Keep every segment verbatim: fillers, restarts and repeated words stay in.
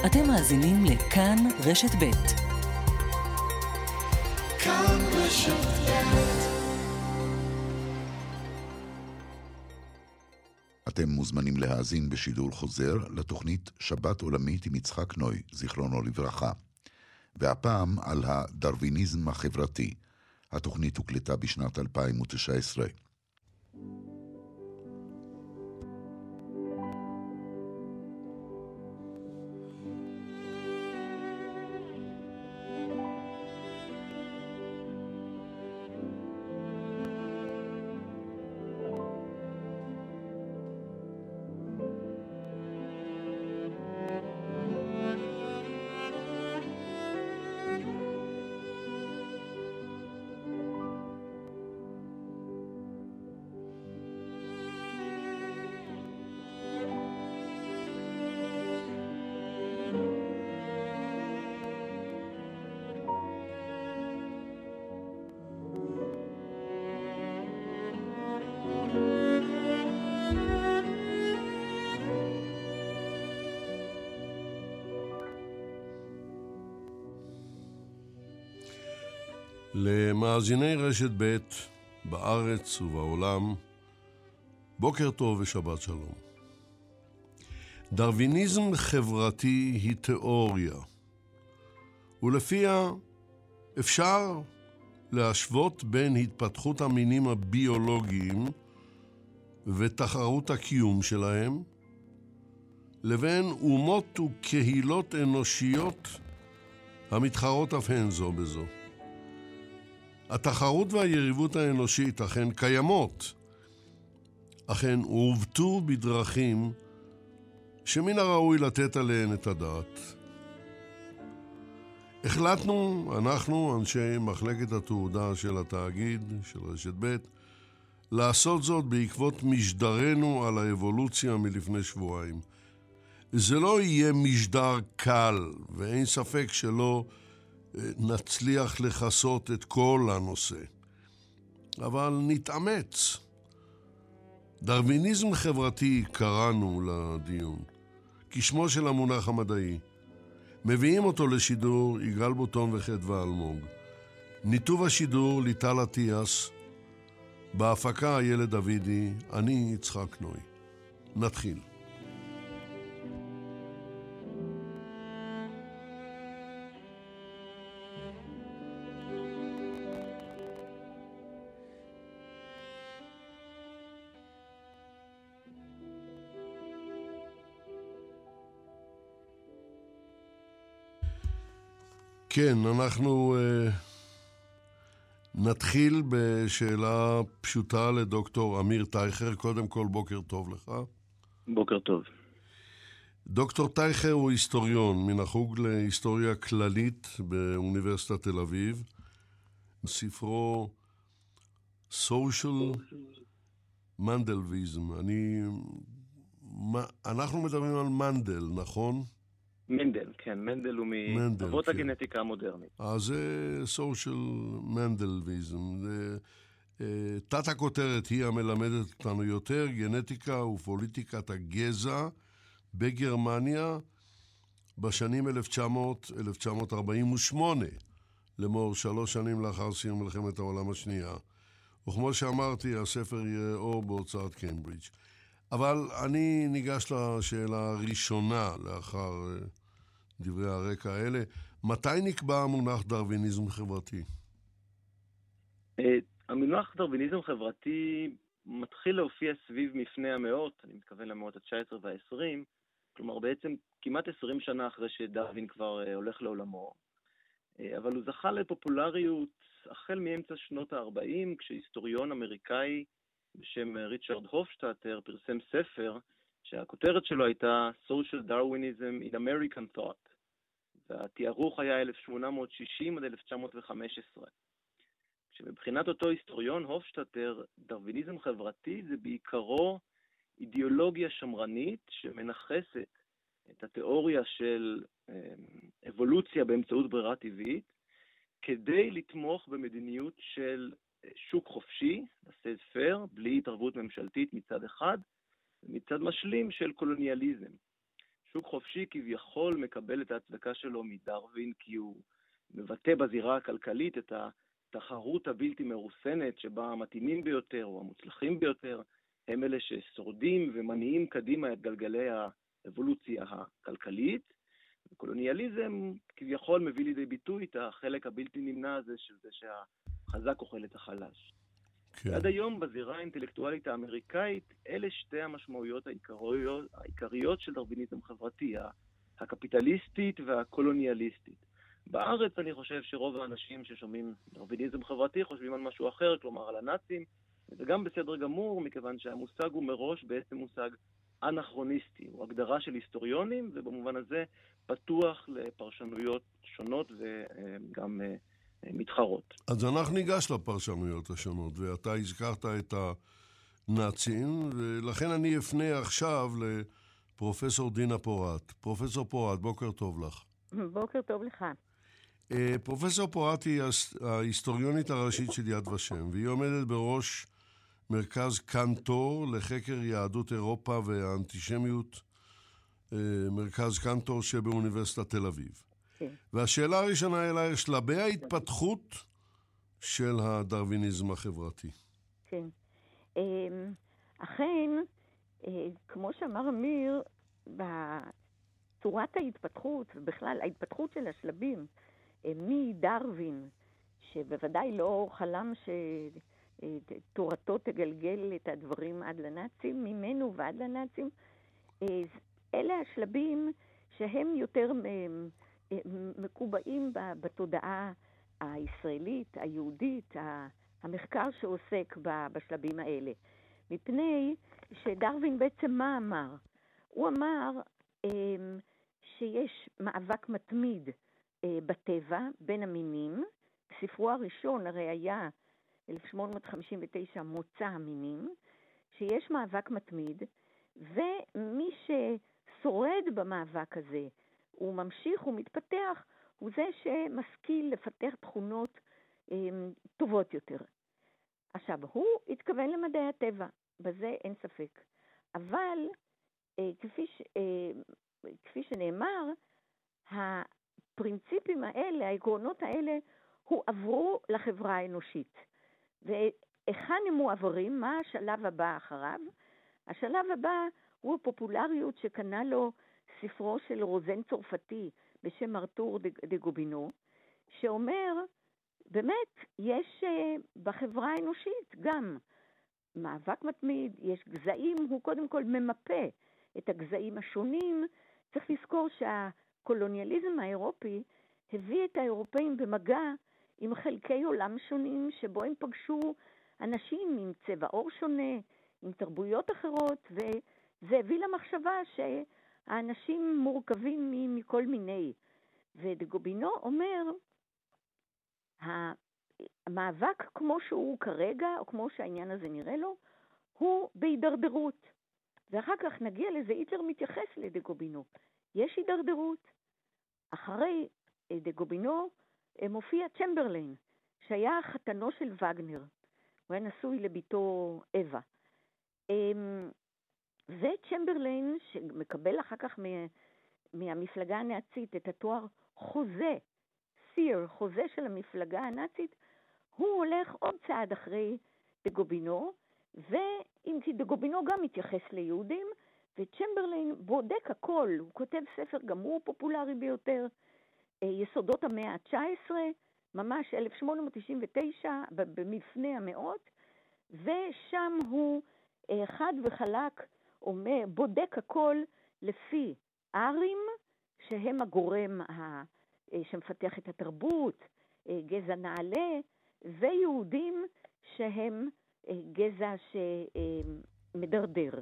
אתם מאזינים לכאן רשת ב'. כאן רשת ב'. אתם מוזמנים להאזין בשידור חוזר לתוכנית שבת עולמית עם יצחק נוי, זיכרונו לברכה. והפעם על הדרוויניזם החברתי. התוכנית הוקלטה בשנת אלפיים ותשע עשרה. למאזיני רשת ב' בארץ ובעולם, בוקר טוב ושבת שלום. דרוויניזם חברתי היא תיאוריה, ולפיה אפשר להשוות בין התפתחות המינים הביולוגיים ותחרות הקיום שלהם לבין אומות וקהילות אנושיות המתחרות אף הן זו בזו. התחרות והיריבות האנושית אכן קיימות, אכן הובטו בדרכים שמן הראוי לתת עליהן את הדעת. החלטנו, אנחנו, אנשי מחלקת התעודה של התאגיד, של רשת ב', לעשות זאת בעקבות משדרנו על האבולוציה מלפני שבועיים. זה לא יהיה משדר קל, ואין ספק שלא נצליח לחסות את כל הנושא, אבל נתאמץ. דרוויניזם חברתי קראנו לדיון, כשמו של המונח המדעי. מביאים אותו לשידור יגאל בוטון וחדווה אלמוג. ניתוב השידור ליטל עטיאס, בהפקה הילד דוידי, אני יצחק נוי. נתחיל. כן, אנחנו uh, נתחיל בשאלה פשוטה לדוקטור אמיר טייכר. קודם כל, בוקר טוב לך. בוקר טוב. דוקטור טייכר הוא היסטוריון מן החוג להיסטוריה כללית באוניברסיטת תל אביב. ספרו Social Mandelvism. אני, מה, אנחנו מדברים על מנדל, נכון? מנדל, כן, מנדל הוא מאבות הגנטיקה המודרנית. אז זה סושיאל מנדלביזם. תת הכותרת היא המלמדת אותנו יותר, גנטיקה ופוליטיקת הגזע בגרמניה בשנים אלף תשע מאות עד אלף תשע מאות ארבעים ושמונה, למור שלוש שנים לאחר סיום מלחמת העולם השנייה. וכמו שאמרתי, הספר יהיה אור בהוצאת קיימברידג'. אבל אני ניגש לשאלה הראשונה לאחר דברי הרקע האלה. מתי נקבע המונח דרוויניזם חברתי? המונח דרוויניזם חברתי מתחיל להופיע סביב מפני המאות, אני מתכוון למאות ה-תשע עשרה וה-עשרים, כלומר בעצם כמעט עשרים שנה אחרי שדרווין כבר הולך לעולמו. אבל הוא זכה לפופולריות החל מאמצע שנות ה-ארבעים, כשהיסטוריון אמריקאי בשם ריצ'רד הופשטאטר פרסם ספר שהכותרת שלו הייתה Social Darwinism in American Thought, והתיארוך היה אלף שמונה מאות שישים עד אלף תשע מאות וחמש עשרה. כשמבחינת אותו היסטוריון הופשטאטר, דרוויניזם חברתי זה בעיקרו אידיאולוגיה שמרנית שמנחסת את התיאוריה של אבולוציה באמצעות ברירה טבעית, כדי לתמוך במדיניות של שוק חופשי, הסד פר, בלי התערבות ממשלתית מצד אחד, מצד משלים של קולוניאליזם, שוק חופשי כביכול מקבל את ההצדקה שלו מדרווין, כי הוא מבטא בזירה הכלכלית את התחרות הבלתי מרוסנת, שבה המתאימים ביותר או המוצלחים ביותר, הם אלה ששורדים ומניעים קדימה את גלגלי האבולוציה הכלכלית. וקולוניאליזם כביכול מביא לידי ביטוי את החלק הבלתי נמנע הזה, שזה שהחזק אוכל את החלש. כן. עד היום בזירה האינטלקטואלית האמריקאית, אלה שתי המשמעויות העיקריות, העיקריות של דרוויניזם חברתי, הקפיטליסטית והקולוניאליסטית. בארץ אני חושב שרוב האנשים ששומעים דרוויניזם חברתי חושבים על משהו אחר, כלומר על הנאצים, וזה גם בסדר גמור, מכיוון שהמושג הוא מראש בעצם מושג אנכרוניסטי, הוא הגדרה של היסטוריונים, ובמובן הזה פתוח לפרשנויות שונות וגם מתחרות. אז אנחנו ניגש לפרשנויות השונות, ואתה הזכרת את הנאצים, ולכן אני אפנה עכשיו לפרופסור דינה פורט. פרופסור פורט, בוקר טוב לך. בוקר טוב לך. פרופסור פורט היא ההיסטוריונית הראשית של יד ושם, והיא עומדת בראש מרכז קנטור לחקר יהדות אירופה והאנטישמיות, מרכז קנטור שבאוניברסיטת תל אביב. והשאלה הראשונה אליי, שלבי ההתפתחות של הדרוויניזם החברתי. כן. אכן, כמו שאמר אמיר, בצורת ההתפתחות, בכלל ההתפתחות של השלבים, מדרווין, שבוודאי לא חלם ש... תורתו תגלגל את הדברים עד לנאצים, ממנו ועד לנאצים. אלה השלבים שהם יותר מקובעים בתודעה הישראלית, היהודית, המחקר שעוסק בשלבים האלה. מפני שדרווין בעצם מה אמר? הוא אמר שיש מאבק מתמיד בטבע בין המינים. ספרו הראשון הרי היה אלף שמונה מאות חמישים ותשע מוצא המינים, שיש מאבק מתמיד, ומי ששורד במאבק הזה, הוא ממשיך ומתפתח, הוא זה שמשכיל לפתח תכונות אה, טובות יותר. עכשיו, הוא התכוון למדעי הטבע, בזה אין ספק. אבל, אה, כפי, ש, אה, כפי שנאמר, הפרינציפים האלה, העקרונות האלה, הועברו לחברה האנושית. ואיכן הם מועברים, מה השלב הבא אחריו? השלב הבא הוא הפופולריות שקנה לו ספרו של רוזן צורפתי בשם ארתור דגובינו, שאומר, באמת, יש בחברה האנושית גם מאבק מתמיד, יש גזעים, הוא קודם כל ממפה את הגזעים השונים. צריך לזכור שהקולוניאליזם האירופי הביא את האירופאים במגע עם חלקי עולם שונים, שבו הם פגשו אנשים עם צבע עור שונה, עם תרבויות אחרות, וזה הביא למחשבה שהאנשים מורכבים מכל מיני. ודגובינו אומר, המאבק כמו שהוא כרגע, או כמו שהעניין הזה נראה לו, הוא בהידרדרות. ואחר כך נגיע לזה, היטלר מתייחס לדגובינו. יש הידרדרות. אחרי דגובינו, מופיע צ'מברליין, שהיה חתנו של וגנר. הוא היה נשוי לביתו אווה. וצ'מברליין, שמקבל אחר כך מהמפלגה הנאצית את התואר חוזה, סיר, חוזה של המפלגה הנאצית, הוא הולך עוד צעד אחרי דגובינו, ואם כי דגובינו גם מתייחס ליהודים, וצ'מברליין בודק הכל, הוא כותב ספר, גם הוא פופולרי ביותר, יסודות המאה ה-תשע עשרה, ממש אלף שמונה מאות תשעים ותשע, במפנה המאות, ושם הוא חד וחלק אומר, בודק הכל לפי ארים, שהם הגורם ה, שמפתח את התרבות, גזע נעלה, ויהודים שהם גזע שמדרדר. טוב,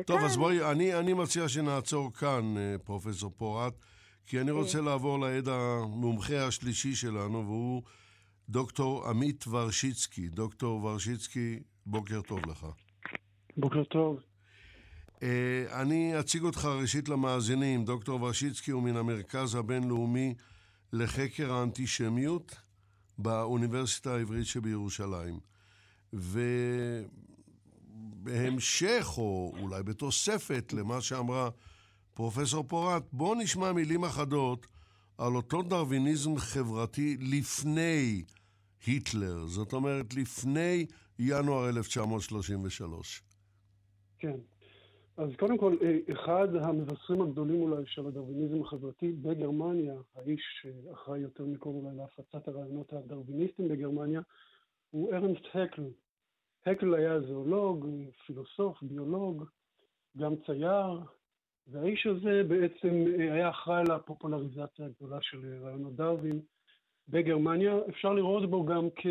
וכאן... אז בואי, אני, אני מציע שנעצור כאן, פרופסור פורט, כי אני רוצה לעבור לעד המומחה השלישי שלנו, והוא דוקטור עמית ורשיצקי. דוקטור ורשיצקי, בוקר טוב לך. בוקר טוב. אני אציג אותך ראשית למאזינים. דוקטור ורשיצקי הוא מן המרכז הבינלאומי לחקר האנטישמיות באוניברסיטה העברית שבירושלים. ובהמשך, או אולי בתוספת למה שאמרה פרופסור פורט, בואו נשמע מילים אחדות על אותו דרוויניזם חברתי לפני היטלר, זאת אומרת לפני ינואר אלף תשע מאות שלושים ושלוש. כן, אז קודם כל, אחד המבשרים הגדולים אולי של הדרוויניזם החברתי בגרמניה, האיש אחראי יותר מכל אולי להפצת הרעיונות הדרוויניסטים בגרמניה, הוא ארנסט האקל. האקל היה זואולוג, פילוסוף, ביולוג, גם צייר, והאיש הזה בעצם היה אחראי לפופולריזציה הגדולה של רעיונות דרווין בגרמניה. אפשר לראות בו גם כ...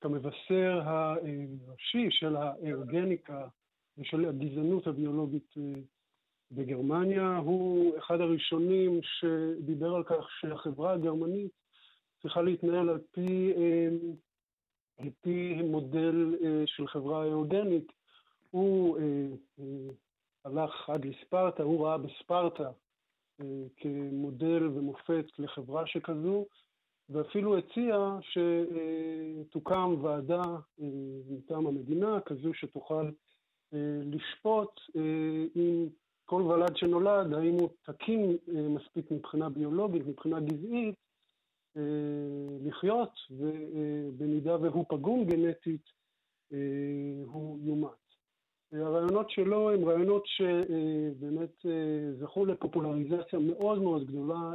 כמבשר הראשי של הארגניקה ושל הגזענות הביולוגית בגרמניה. הוא אחד הראשונים שדיבר על כך שהחברה הגרמנית צריכה להתנהל על פי, על פי מודל של חברה אורגנית. הוא הלך עד לספרטה, הוא ראה בספרטה כמודל ומופת לחברה שכזו, ואפילו הציע שתוקם ועדה מטעם המדינה, כזו שתוכל לשפוט אם כל ולד שנולד, האם הוא תקין מספיק מבחינה ביולוגית, מבחינה גזעית, לחיות, ובמידה והוא פגום גנטית, הוא יומת. הרעיונות שלו הם רעיונות שבאמת זכו לפופולריזציה מאוד מאוד גדולה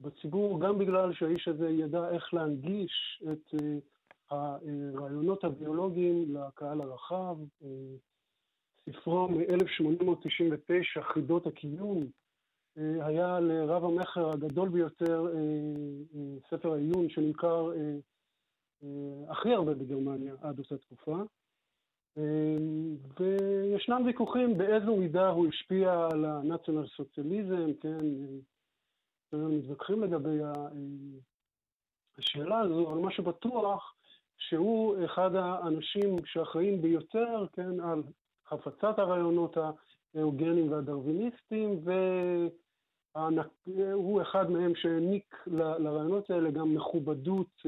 בציבור, גם בגלל שהאיש הזה ידע איך להנגיש את הרעיונות הביולוגיים לקהל הרחב. ספרו מ-אלף שמונה מאות תשעים ותשע, חידות הקיום, היה לרב המחר הגדול ביותר, ספר העיון שנמכר הכי הרבה בגרמניה עד אותה תקופה. וישנם ויכוחים באיזו מידה הוא השפיע על הנציונל סוציאליזם, כן, מתווכחים לגבי השאלה הזו, אבל משהו בטוח שהוא אחד האנשים שאחראים ביותר, כן, על הפצת הרעיונות האוגנים והדרוויניסטים, והוא אחד מהם שהעניק לרעיונות האלה גם מכובדות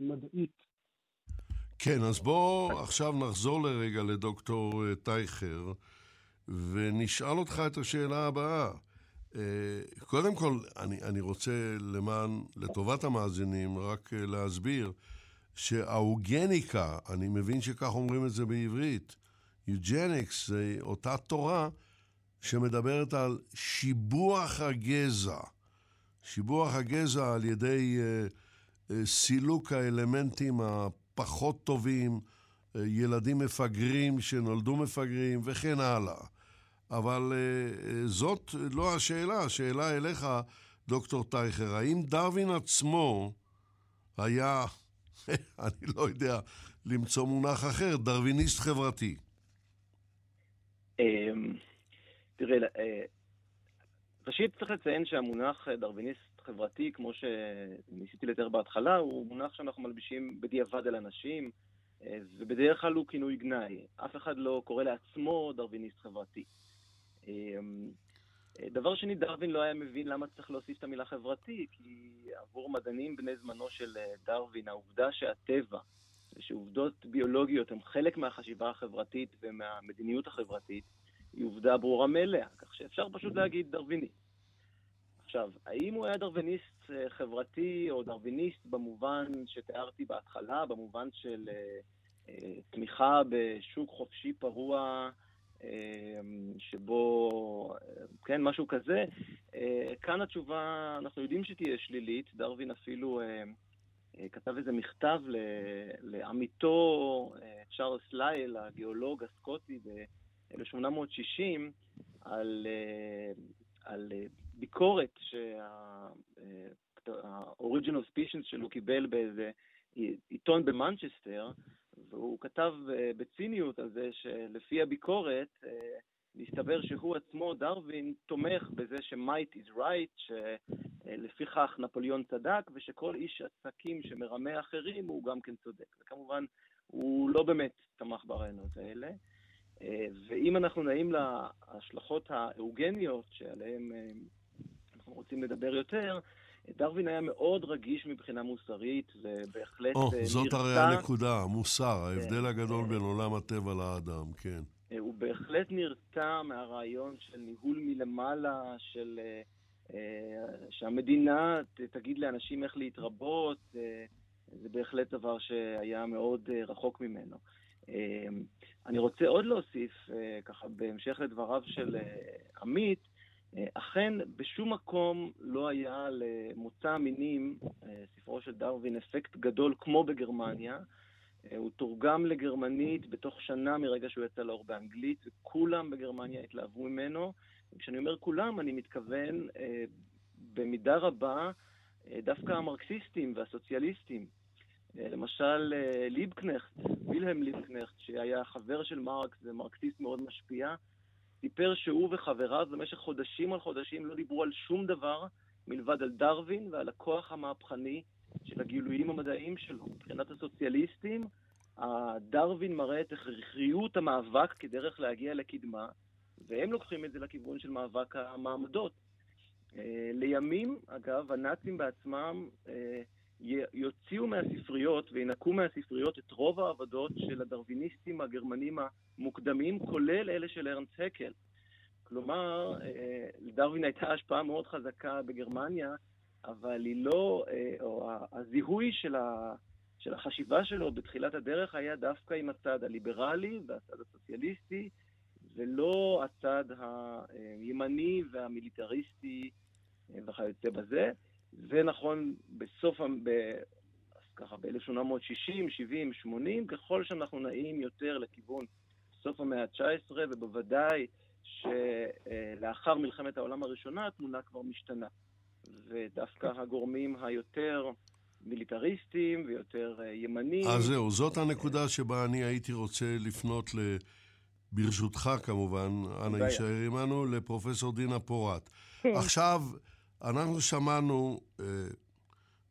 מדעית. כן, אז בואו עכשיו נחזור לרגע לדוקטור טייכר, ונשאל אותך את השאלה הבאה. קודם כל, אני, אני רוצה למען, לטובת המאזינים, רק להסביר שהאוגניקה, אני מבין שכך אומרים את זה בעברית, יוג'ניקס זה אותה תורה שמדברת על שיבוח הגזע. שיבוח הגזע על ידי סילוק האלמנטים הפחות טובים, ילדים מפגרים שנולדו מפגרים וכן הלאה. אבל זאת לא השאלה, השאלה אליך, דוקטור טייכר, האם דרווין עצמו היה, אני לא יודע, למצוא מונח אחר, דרוויניסט חברתי? תראה, ראשית צריך לציין שהמונח דרוויניסט חברתי, כמו שניסיתי לתאר בהתחלה, הוא מונח שאנחנו מלבישים בדיעבד על אנשים, ובדרך כלל הוא כינוי גנאי. אף אחד לא קורא לעצמו דרוויניסט חברתי. דבר שני, דרווין לא היה מבין למה צריך להוסיף את המילה חברתי, כי עבור מדענים בני זמנו של דרווין, העובדה שהטבע, שעובדות ביולוגיות הן חלק מהחשיבה החברתית ומהמדיניות החברתית, היא עובדה ברורה מאליה, כך שאפשר פשוט להגיד דרוויני. עכשיו, האם הוא היה דרוויניסט חברתי או דרוויניסט במובן שתיארתי בהתחלה, במובן של תמיכה בשוק חופשי פרוע, שבו, כן, משהו כזה, כאן התשובה, אנחנו יודעים שתהיה שלילית. דרווין אפילו כתב איזה מכתב לעמיתו צ'ארלס לייל, הגיאולוג הסקוטי, ב-אלף שמונה מאות שישים, על, על ביקורת שה-Origin of Species שלו קיבל באיזה עיתון במנצ'סטר, והוא כתב בציניות על זה שלפי הביקורת, מסתבר שהוא עצמו, דרווין, תומך בזה ש-might is right, שלפיכך נפוליון צדק, ושכל איש עסקים שמרמה אחרים הוא גם כן צודק. וכמובן, הוא לא באמת תמך ברעיונות האלה. ואם אנחנו נעים להשלכות האוגניות שעליהן אנחנו רוצים לדבר יותר, דרווין היה מאוד רגיש מבחינה מוסרית, ובהחלט... Oh, זאת הרי הנקודה, המוסר, ההבדל הגדול בין עולם הטבע לאדם, כן. הוא בהחלט נרתע מהרעיון של ניהול מלמעלה, של שהמדינה תגיד לאנשים איך להתרבות, זה בהחלט דבר שהיה מאוד רחוק ממנו. אני רוצה עוד להוסיף, ככה בהמשך לדבריו של עמית, אכן בשום מקום לא היה למוצא המינים, ספרו של דרווין, אפקט גדול כמו בגרמניה. הוא תורגם לגרמנית בתוך שנה מרגע שהוא יצא לאור באנגלית, וכולם בגרמניה התלהבו ממנו. כשאני אומר כולם, אני מתכוון במידה רבה דווקא המרקסיסטים והסוציאליסטים. למשל ליבקנכט, וילהם ליבקנכט, שהיה חבר של מרקס ומרקסיסט מאוד משפיע, סיפר שהוא וחבריו במשך חודשים על חודשים לא דיברו על שום דבר מלבד על דרווין ועל הכוח המהפכני של הגילויים המדעיים שלו. מבחינת הסוציאליסטים, דרווין מראה את הכרחיות המאבק כדרך להגיע לקדמה, והם לוקחים את זה לכיוון של מאבק המעמדות. לימים, אגב, הנאצים בעצמם יוציאו מהספריות וינקו מהספריות את רוב העבודות של הדרוויניסטים הגרמנים המוקדמים, כולל אלה של ארנסט האקל. כלומר, לדרווין הייתה השפעה מאוד חזקה בגרמניה, אבל היא לא, או הזיהוי של, ה, של החשיבה שלו בתחילת הדרך היה דווקא עם הצד הליברלי והצד הסוציאליסטי, ולא הצד הימני והמיליטריסטי וכיוצא בזה. זה נכון בסוף, ב, ככה ב-אלף שמונה מאות שישים, שבעים, שמונים, ככל שאנחנו נעים יותר לכיוון סוף המאה ה-תשע עשרה, ובוודאי שלאחר מלחמת העולם הראשונה התמונה כבר משתנה. ודווקא הגורמים היותר מיליטריסטיים ויותר ימנים. אז זהו, זאת הנקודה שבה אני הייתי רוצה לפנות ל... ברשותך כמובן, אנא יישאר עמנו, לפרופסור דינה פורט. עכשיו, אנחנו שמענו uh,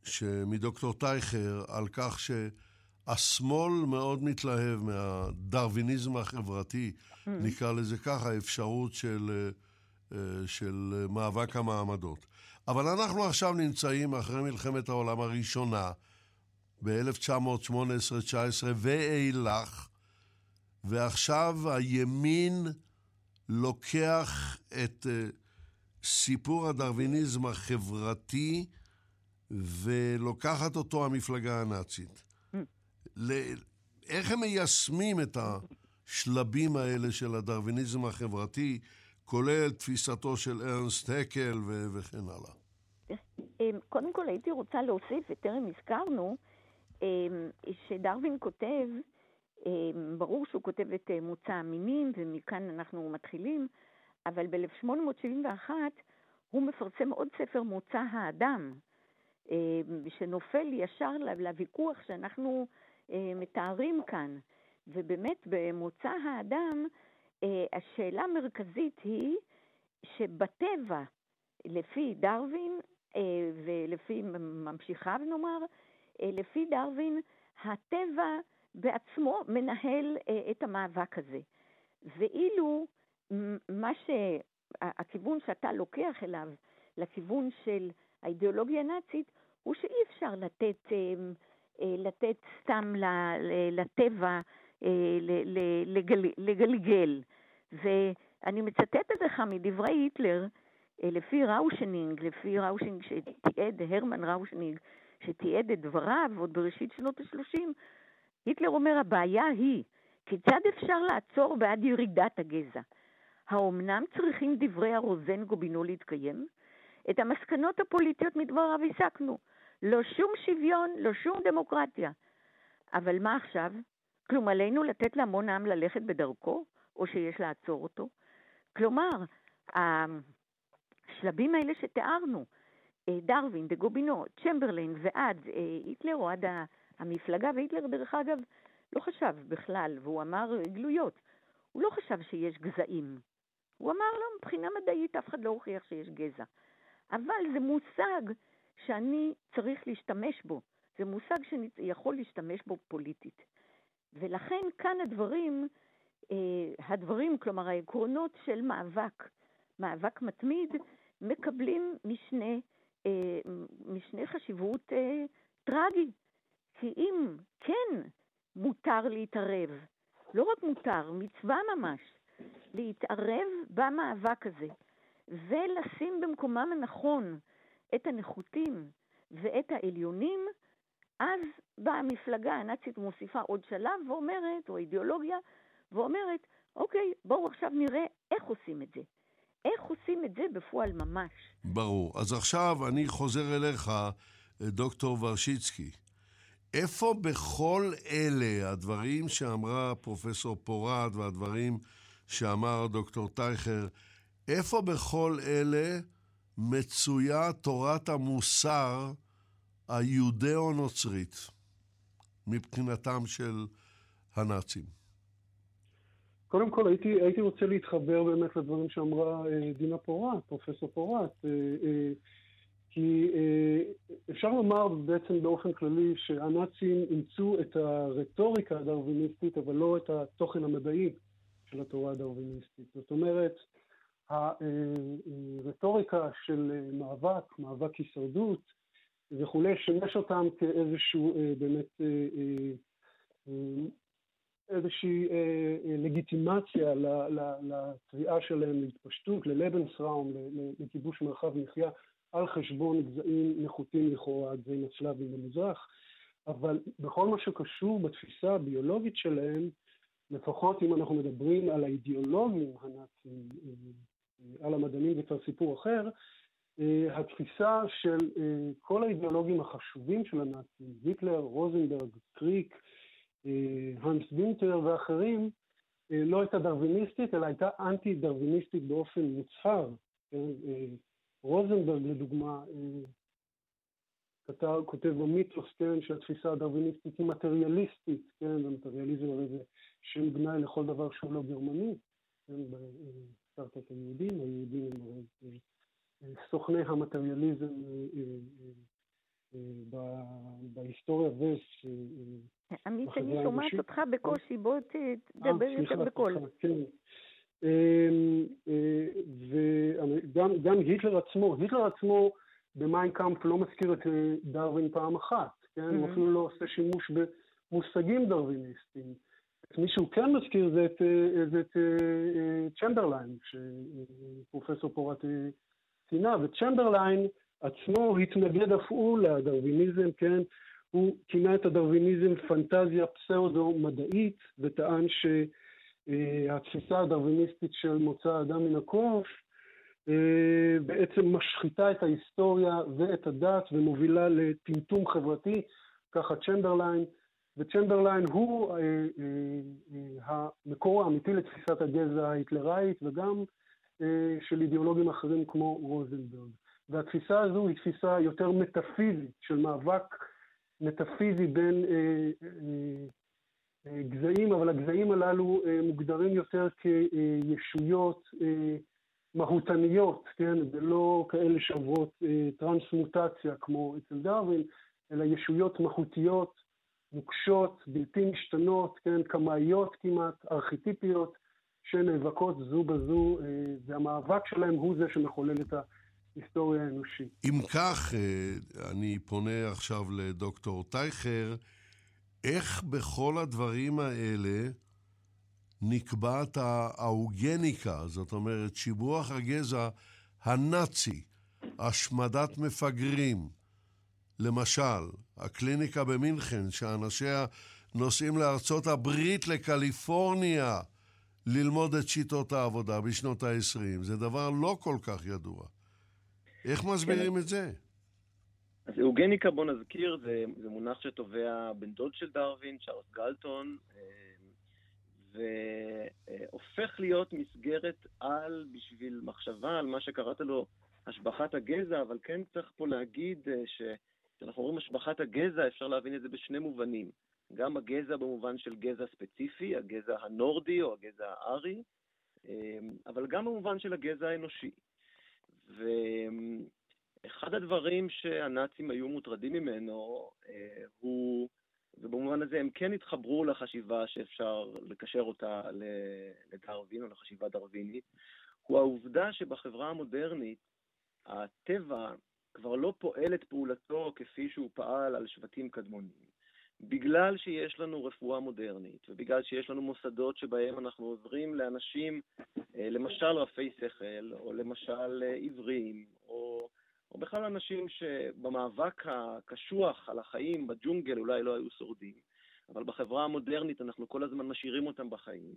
שמדוקטור טייכר על כך שהשמאל מאוד מתלהב מהדרוויניזם החברתי, נקרא לזה ככה, אפשרות של, uh, של מאבק המעמדות. אבל אנחנו עכשיו נמצאים אחרי מלחמת העולם הראשונה, ב-אלף תשע מאות שמונה עשרה תשע עשרה ואילך, ועכשיו הימין לוקח את סיפור הדרוויניזם החברתי ולוקחת אותו המפלגה הנאצית. איך הם מיישמים את השלבים האלה של הדרוויניזם החברתי, כולל תפיסתו של ארנסט האקל וכן הלאה? קודם כל הייתי רוצה להוסיף, וטרם הזכרנו, שדרווין כותב, ברור שהוא כותב את מוצא המינים, ומכאן אנחנו מתחילים, אבל ב-אלף שמונה מאות שבעים ואחת הוא מפרסם עוד ספר, מוצא האדם, שנופל ישר לוויכוח שאנחנו מתארים כאן. ובאמת במוצא האדם השאלה המרכזית היא שבטבע, לפי דרווין ולפי ממשיכה ונאמר, לפי דרווין הטבע בעצמו מנהל את המאבק הזה. ואילו מה שהכיוון שאתה לוקח אליו, לכיוון של האידיאולוגיה הנאצית, הוא שאי אפשר לתת, לתת סתם לטבע לגלגל. ואני מצטטת לך מדברי היטלר, לפי ראושנינג, לפי ראושנינג שתיעד, הרמן ראושנינג, שתיעד את דבריו עוד בראשית שנות ה-שלושים, היטלר אומר, הבעיה היא, כיצד אפשר לעצור בעד ירידת הגזע? האומנם צריכים דברי הרוזן גובינו להתקיים? את המסקנות הפוליטיות מדבריו הסקנו. לא שום שוויון, לא שום דמוקרטיה. אבל מה עכשיו? כלום עלינו לתת להמון העם ללכת בדרכו, או שיש לעצור אותו? כלומר, השלבים האלה שתיארנו, דרווין, דגובינו, צ'מברליין ועד היטלר או עד ה... המפלגה, והיטלר דרך אגב לא חשב בכלל, והוא אמר גלויות, הוא לא חשב שיש גזעים. הוא אמר לו, מבחינה מדעית אף אחד לא הוכיח שיש גזע. אבל זה מושג שאני צריך להשתמש בו, זה מושג שאני יכול להשתמש בו פוליטית. ולכן כאן הדברים, הדברים, כלומר העקרונות של מאבק, מאבק מתמיד, מקבלים משנה, משנה חשיבות טרגי. כי אם כן מותר להתערב לא רק מותר, מצווה ממש, להתערב במאבק הזה, ולשים במקומם הנכון את הנחותים ואת העליונים, אז באה המפלגה הנאצית מוסיפה עוד שלב ואומרת, או אידיאולוגיה, ואומרת, אוקיי, בואו עכשיו נראה איך עושים את זה. איך עושים את זה בפועל ממש. ברור. אז עכשיו אני חוזר אליך, דוקטור ורשיצקי. איפה בכל אלה הדברים שאמרה פרופסור פורט והדברים שאמר דוקטור טייכר, איפה בכל אלה מצויה תורת המוסר היודאו-נוצרית מבחינתם של הנאצים? קודם כל, הייתי, הייתי רוצה להתחבר באמת לדברים שאמרה דינה פורט, פרופסור פורט, כי אפשר לומר בעצם באופן כללי שהנאצים אימצו את הרטוריקה הדרוויניסטית, אבל לא את התוכן המדעי של התורה הדרוויניסטית. זאת אומרת, הרטוריקה של מאבק, מאבק הישרדות וכולי, שמש אותם כאיזשהו באמת איזושהי לגיטימציה לתביעה שלהם להתפשטות, ללבנסראום, לכיבוש מרחב מחיה, על חשבון גזעים נחותים לכאורה, גזעים הצלבים במזרח, אבל בכל מה שקשור בתפיסה הביולוגית שלהם, לפחות אם אנחנו מדברים על האידיאולוגים הנאצים, על המדענים וכבר סיפור אחר, התפיסה של כל האידיאולוגים החשובים של הנאצים, היטלר, רוזנברג, קריק, הנס וינטר ואחרים, לא הייתה דרוויניסטית, אלא הייתה אנטי-דרוויניסטית באופן מוצהר. רוזנברג, לדוגמה, כתב, כותב במיתוס, כן, שהתפיסה הדרוויניסטית היא מטריאליסטית, כן, המטריאליזם הרי זה שם גנאי לכל דבר שהוא לא גרמני, כן, בסרטת היהודים, היהודים הם סוכני המטריאליזם בהיסטוריה וס... עמית, אני שומעת אותך בקושי, בוא תדבר יותר בכל. כן. וגם גם היטלר עצמו, היטלר עצמו במיין קאמפ לא מזכיר את דרווין פעם אחת, כן? הוא אפילו לא עושה שימוש במושגים דרוויניסטיים. מי שהוא כן מזכיר זה את צ'מברליין, שפרופסור פורט צינה, וצ'מברליין עצמו התנגד אף הוא לדרוויניזם, כן? הוא כינה את הדרוויניזם פנטזיה פסאודו-מדעית, וטען ש... התפיסה הדרוויניסטית של מוצא האדם מן הקוף בעצם משחיתה את ההיסטוריה ואת הדת ומובילה לטמטום חברתי, ככה צ'מברליין, וצ'מברליין הוא המקור האמיתי לתפיסת הגזע ההיטלראית וגם של אידיאולוגים אחרים כמו רוזנברג. והתפיסה הזו היא תפיסה יותר מטאפיזית של מאבק מטאפיזי בין גזעים, אבל הגזעים הללו מוגדרים יותר כישויות מהותניות, כן? ולא כאלה שעברות טרנסמוטציה כמו אצל דרווין, אלא ישויות מהותיות, מוקשות, בלתי משתנות, כן? כמאיות כמעט, ארכיטיפיות, שנאבקות זו בזו, והמאבק שלהם הוא זה שמחולל את ההיסטוריה האנושית. אם כך, אני פונה עכשיו לדוקטור טייכר, איך בכל הדברים האלה נקבעת האוגניקה, זאת אומרת שיבוח הגזע הנאצי, השמדת מפגרים, למשל, הקליניקה במינכן, שאנשיה נוסעים לארצות הברית, לקליפורניה, ללמוד את שיטות העבודה בשנות ה-עשרים, זה דבר לא כל כך ידוע. איך מסבירים את זה? אז אוגניקה, בוא נזכיר, זה, זה מונח שטובע בן דוד של דרווין, צ'ארלס גלטון, והופך להיות מסגרת על בשביל מחשבה על מה שקראת לו השבחת הגזע, אבל כן צריך פה להגיד שאנחנו אומרים השבחת הגזע, אפשר להבין את זה בשני מובנים. גם הגזע במובן של גזע ספציפי, הגזע הנורדי או הגזע הארי, אבל גם במובן של הגזע האנושי. ו... אחד הדברים שהנאצים היו מוטרדים ממנו, הוא, ובמובן הזה הם כן התחברו לחשיבה שאפשר לקשר אותה לדרווין או לחשיבה דרווינית, הוא העובדה שבחברה המודרנית הטבע כבר לא פועל את פעולתו כפי שהוא פעל על שבטים קדמוניים. בגלל שיש לנו רפואה מודרנית, ובגלל שיש לנו מוסדות שבהם אנחנו עוברים לאנשים, למשל רפי שכל, או למשל עיוורים, או, או בכלל אנשים שבמאבק הקשוח על החיים, בג'ונגל, אולי לא היו שורדים. אבל בחברה המודרנית אנחנו כל הזמן משאירים אותם בחיים.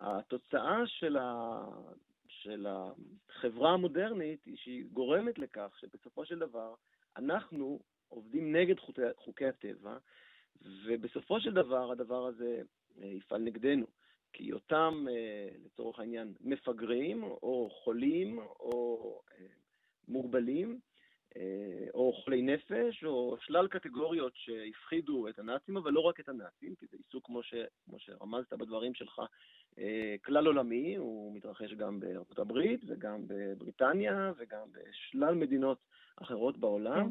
התוצאה של ה... של החברה המודרנית היא שהיא גורמת לכך שבסופו של דבר אנחנו עובדים נגד חוקי הטבע, ובסופו של דבר הדבר הזה יפעל נגדנו, כי אותם לצורך העניין מפגרים או חולים או מורבלים או חולי נפש או שלל קטגוריות שהפחידו את הנאצים, אבל לא רק את הנאצים, כי זה עיסוק כמו ש, כמו שרמזת בדברים שלך, כלל עולמי, הוא מתרחש גם בארצות הברית וגם בבריטניה וגם בשלל מדינות אחרות בעולם.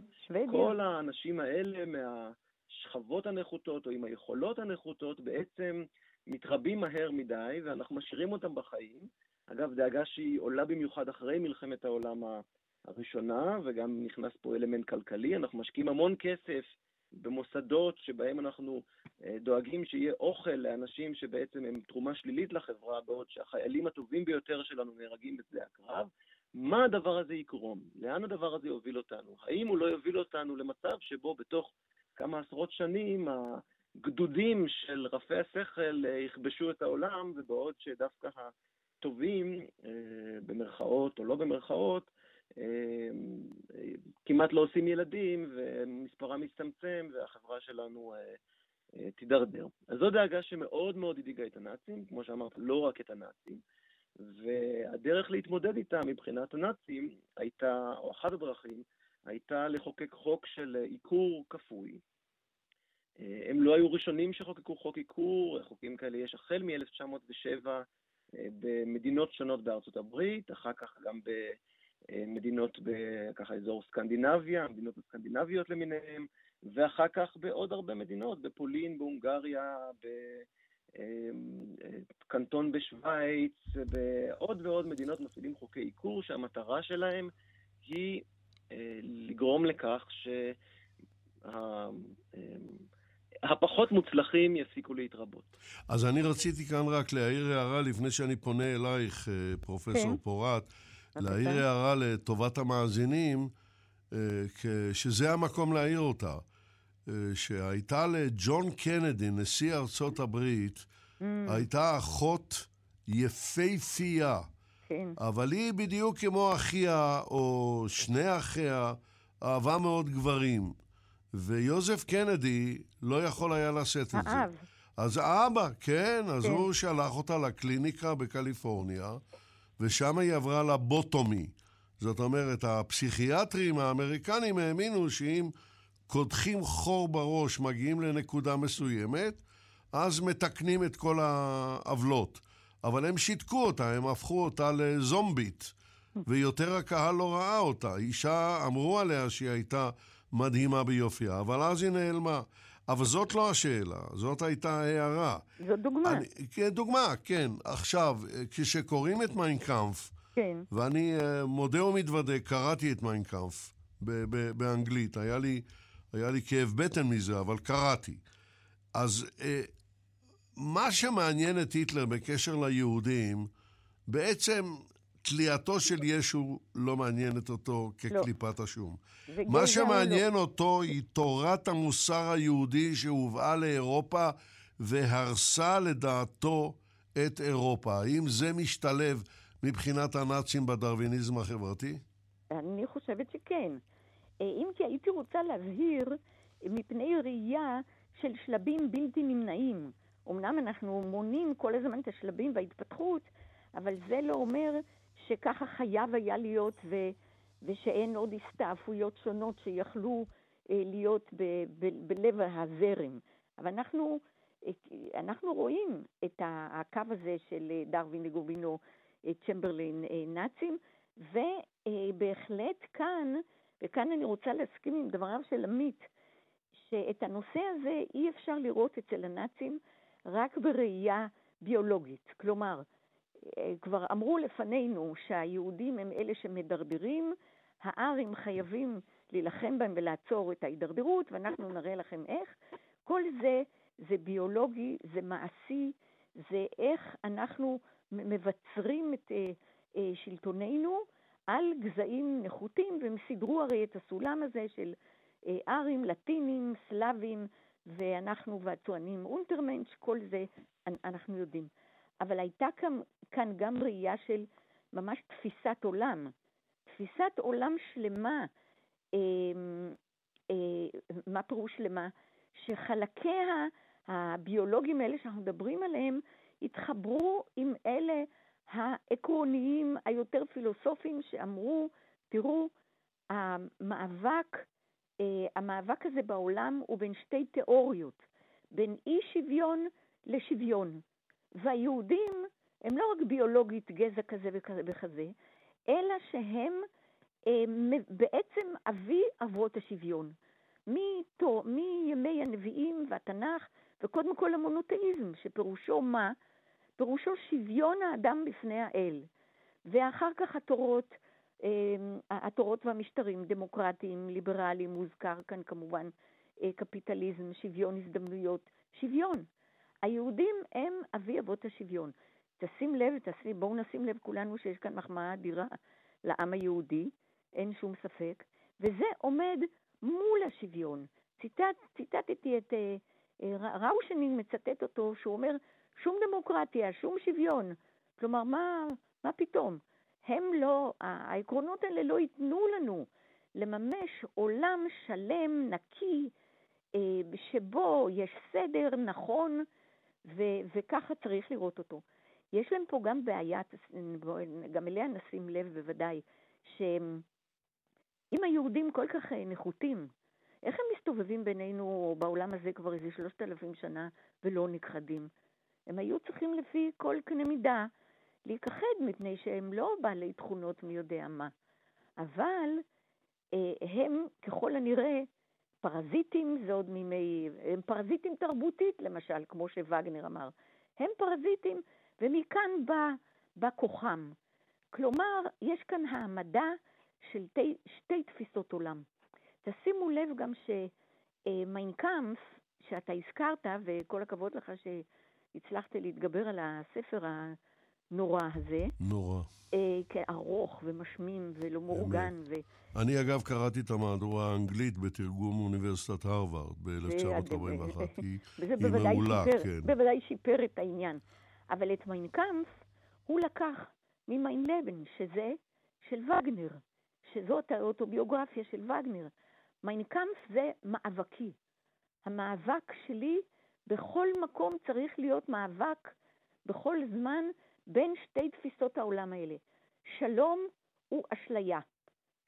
כל האנשים האלה מהשכבות הנחותות או עם היכולות הנחותות בעצם מתרבים מהר מדי ואנחנו משאירים אותם בחיים. אגב, דאגה שהיא עולה במיוחד אחרי מלחמת העולם הראשונה, וגם נכנס פה אלמנט כלכלי. אנחנו משקיעים המון כסף במוסדות שבהם אנחנו דואגים שיהיה אוכל לאנשים שבעצם הם תרומה שלילית לחברה, בעוד שהחיילים הטובים ביותר שלנו נהרגים בשדה הקרב. מה הדבר הזה יקרום? לאן הדבר הזה יוביל אותנו? האם הוא לא יוביל אותנו למצב שבו בתוך כמה עשרות שנים הגדודים של רפי השכל יכבשו את העולם, ובעוד שדווקא הטובים, במרכאות או לא במרכאות, כמעט לא עושים ילדים ומספרה מצטמצם והחברה שלנו תידרדר. אז זו דאגה שמאוד מאוד הדאיגה את הנאצים, כמו שאמרת, לא רק את הנאצים, והדרך להתמודד איתה מבחינת הנאצים הייתה, או אחת הדרכים, הייתה לחוקק חוק של עיקור כפוי. הם לא היו ראשונים שחוקקו חוק עיקור, חוקים כאלה יש החל מ-אלף תשע מאות ושבע במדינות שונות בארצות הברית, אחר כך גם ב... מדינות בככה אזור סקנדינביה, מדינות הסקנדינביות למיניהם, ואחר כך בעוד הרבה מדינות, בפולין, בהונגריה, בקנטון בשוויץ, בעוד ועוד מדינות מפעילים חוקי עיקור, שהמטרה שלהם היא לגרום לכך שה... הפחות מוצלחים יפסיקו להתרבות. אז אני רציתי כאן רק להעיר הערה לפני שאני פונה אלייך, פרופסור פורט, להעיר הערה לטובת המאזינים, שזה המקום להעיר אותה, שהייתה לג'ון קנדי, נשיא ארצות הברית, הייתה אחות יפהפייה, אבל היא בדיוק כמו אחיה או שני אחיה, אהבה מאוד גברים, ויוזף קנדי לא יכול היה לשאת את זה. אז האבא, כן, אז הוא שלח אותה לקליניקה בקליפורניה, ושם היא עברה לבוטומי. זאת אומרת, הפסיכיאטרים האמריקנים האמינו שאם קודחים חור בראש, מגיעים לנקודה מסוימת, אז מתקנים את כל העבלות. אבל הם שיתקו אותה, הם הפכו אותה לזומבית, ויותר הקהל לא ראה אותה. אישה אמרו עליה שהיא הייתה מדהימה ביופיה, אבל אז היא נעלמה. אבל זאת לא השאלה, זאת הייתה הערה. זאת דוגמה. אני, דוגמה, כן. עכשיו, כשקוראים את מיינקאמפ, כן. ואני מודה ומתוודה, קראתי את מיינקאמפ ב- ב- באנגלית, היה לי, היה לי כאב בטן מזה, אבל קראתי. אז אה, מה שמעניין את היטלר בקשר ליהודים, בעצם תלייתו של ישו לא מעניינת אותו כקליפת השום. מה שמעניין אותו היא תורת המוסר היהודי שהובאה לאירופה והרסה לדעתו את אירופה. האם זה משתלב מבחינת הנאצים בדרוויניזם החברתי? אני חושבת שכן. אם כי הייתי רוצה להבהיר מפני ראייה של שלבים בלתי נמנעים. אמנם אנחנו מונים כל הזמן את השלבים וההתפתחות, אבל זה לא אומר שככה חייב היה להיות, ו, ושאין עוד הסתעפויות שונות שיכלו אה, להיות ב, ב, בלב הזרם. אבל אנחנו, אה, אנחנו רואים את הקו הזה של דרווין לגובינו, אה, צ'מברליין, אה, נאצים, ובהחלט כאן, וכאן אני רוצה להסכים עם דבריו של עמית, שאת הנושא הזה אי אפשר לראות אצל הנאצים רק בראייה ביולוגית. כלומר, כבר אמרו לפנינו שהיהודים הם אלה שמדרדרים, הארים חייבים להילחם בהם ולעצור את ההידרדרות, ואנחנו נראה לכם איך. כל זה זה ביולוגי, זה מעשי, זה איך אנחנו מבצרים את אה, אה, שלטוננו על גזעים נחותים, והם סידרו הרי את הסולם הזה של אה, ארים, לטינים, סלאבים, ואנחנו והצוענים אונטרמנץ', כל זה אנחנו יודעים. אבל הייתה כאן, כאן גם ראייה של ממש תפיסת עולם, תפיסת עולם שלמה, אה, אה, מה פירוש שלמה? שחלקיה הביולוגים האלה שאנחנו מדברים עליהם, התחברו עם אלה העקרוניים היותר פילוסופיים שאמרו, תראו, המאבק, המאבק הזה בעולם הוא בין שתי תיאוריות, בין אי שוויון לשוויון. והיהודים הם לא רק ביולוגית גזע כזה וכזה, אלא שהם בעצם אבי אבות השוויון. מימי הנביאים והתנ"ך, וקודם כל המונותאיזם, שפירושו מה? פירושו שוויון האדם בפני האל. ואחר כך התורות, התורות והמשטרים, דמוקרטיים, ליברליים, מוזכר כאן כמובן קפיטליזם, שוויון הזדמנויות, שוויון. היהודים הם אבי אבות השוויון. תשים לב, תשים, בואו נשים לב כולנו שיש כאן מחמאה אדירה לעם היהודי, אין שום ספק, וזה עומד מול השוויון. ציטט, ציטטתי את ראושנינג, מצטט אותו, שהוא אומר, שום דמוקרטיה, שום שוויון. כלומר, מה, מה פתאום? הם לא, העקרונות האלה לא ייתנו לנו לממש עולם שלם, נקי, שבו יש סדר נכון, ו- וככה צריך לראות אותו. יש להם פה גם בעיה, גם אליה נשים לב בוודאי, שאם היהודים כל כך נחותים, איך הם מסתובבים בינינו בעולם הזה כבר איזה שלושת אלפים שנה ולא נכחדים? הם היו צריכים לפי כל קנה מידה להיכחד מפני שהם לא בעלי תכונות מי יודע מה. אבל הם ככל הנראה פרזיטים, זה עוד מימי, הם פרזיטים תרבותית למשל, כמו שווגנר אמר. הם פרזיטים ומכאן בא, בא כוחם. כלומר, יש כאן העמדה של שתי, שתי תפיסות עולם. תשימו לב גם שמיין קאמפף, שאתה הזכרת, וכל הכבוד לך שהצלחת להתגבר על הספר הנורא הזה. נורא. כארוך ומשמים ולא מורגן. ו... אני אגב קראתי את המהדורה האנגלית בתרגום אוניברסיטת הרווארד ב-אלף תשע מאות ארבעים ואחת. וזה בוודאי שיפר, כן. בוודאי שיפר את העניין. אבל את מיין קאמפף הוא לקח ממיין לבן, שזה של וגנר. שזאת האוטוביוגרפיה של וגנר. מיין קאמפף זה מאבקי. המאבק שלי בכל מקום צריך להיות מאבק, בכל זמן, בין שתי תפיסות העולם האלה. שלום הוא אשליה.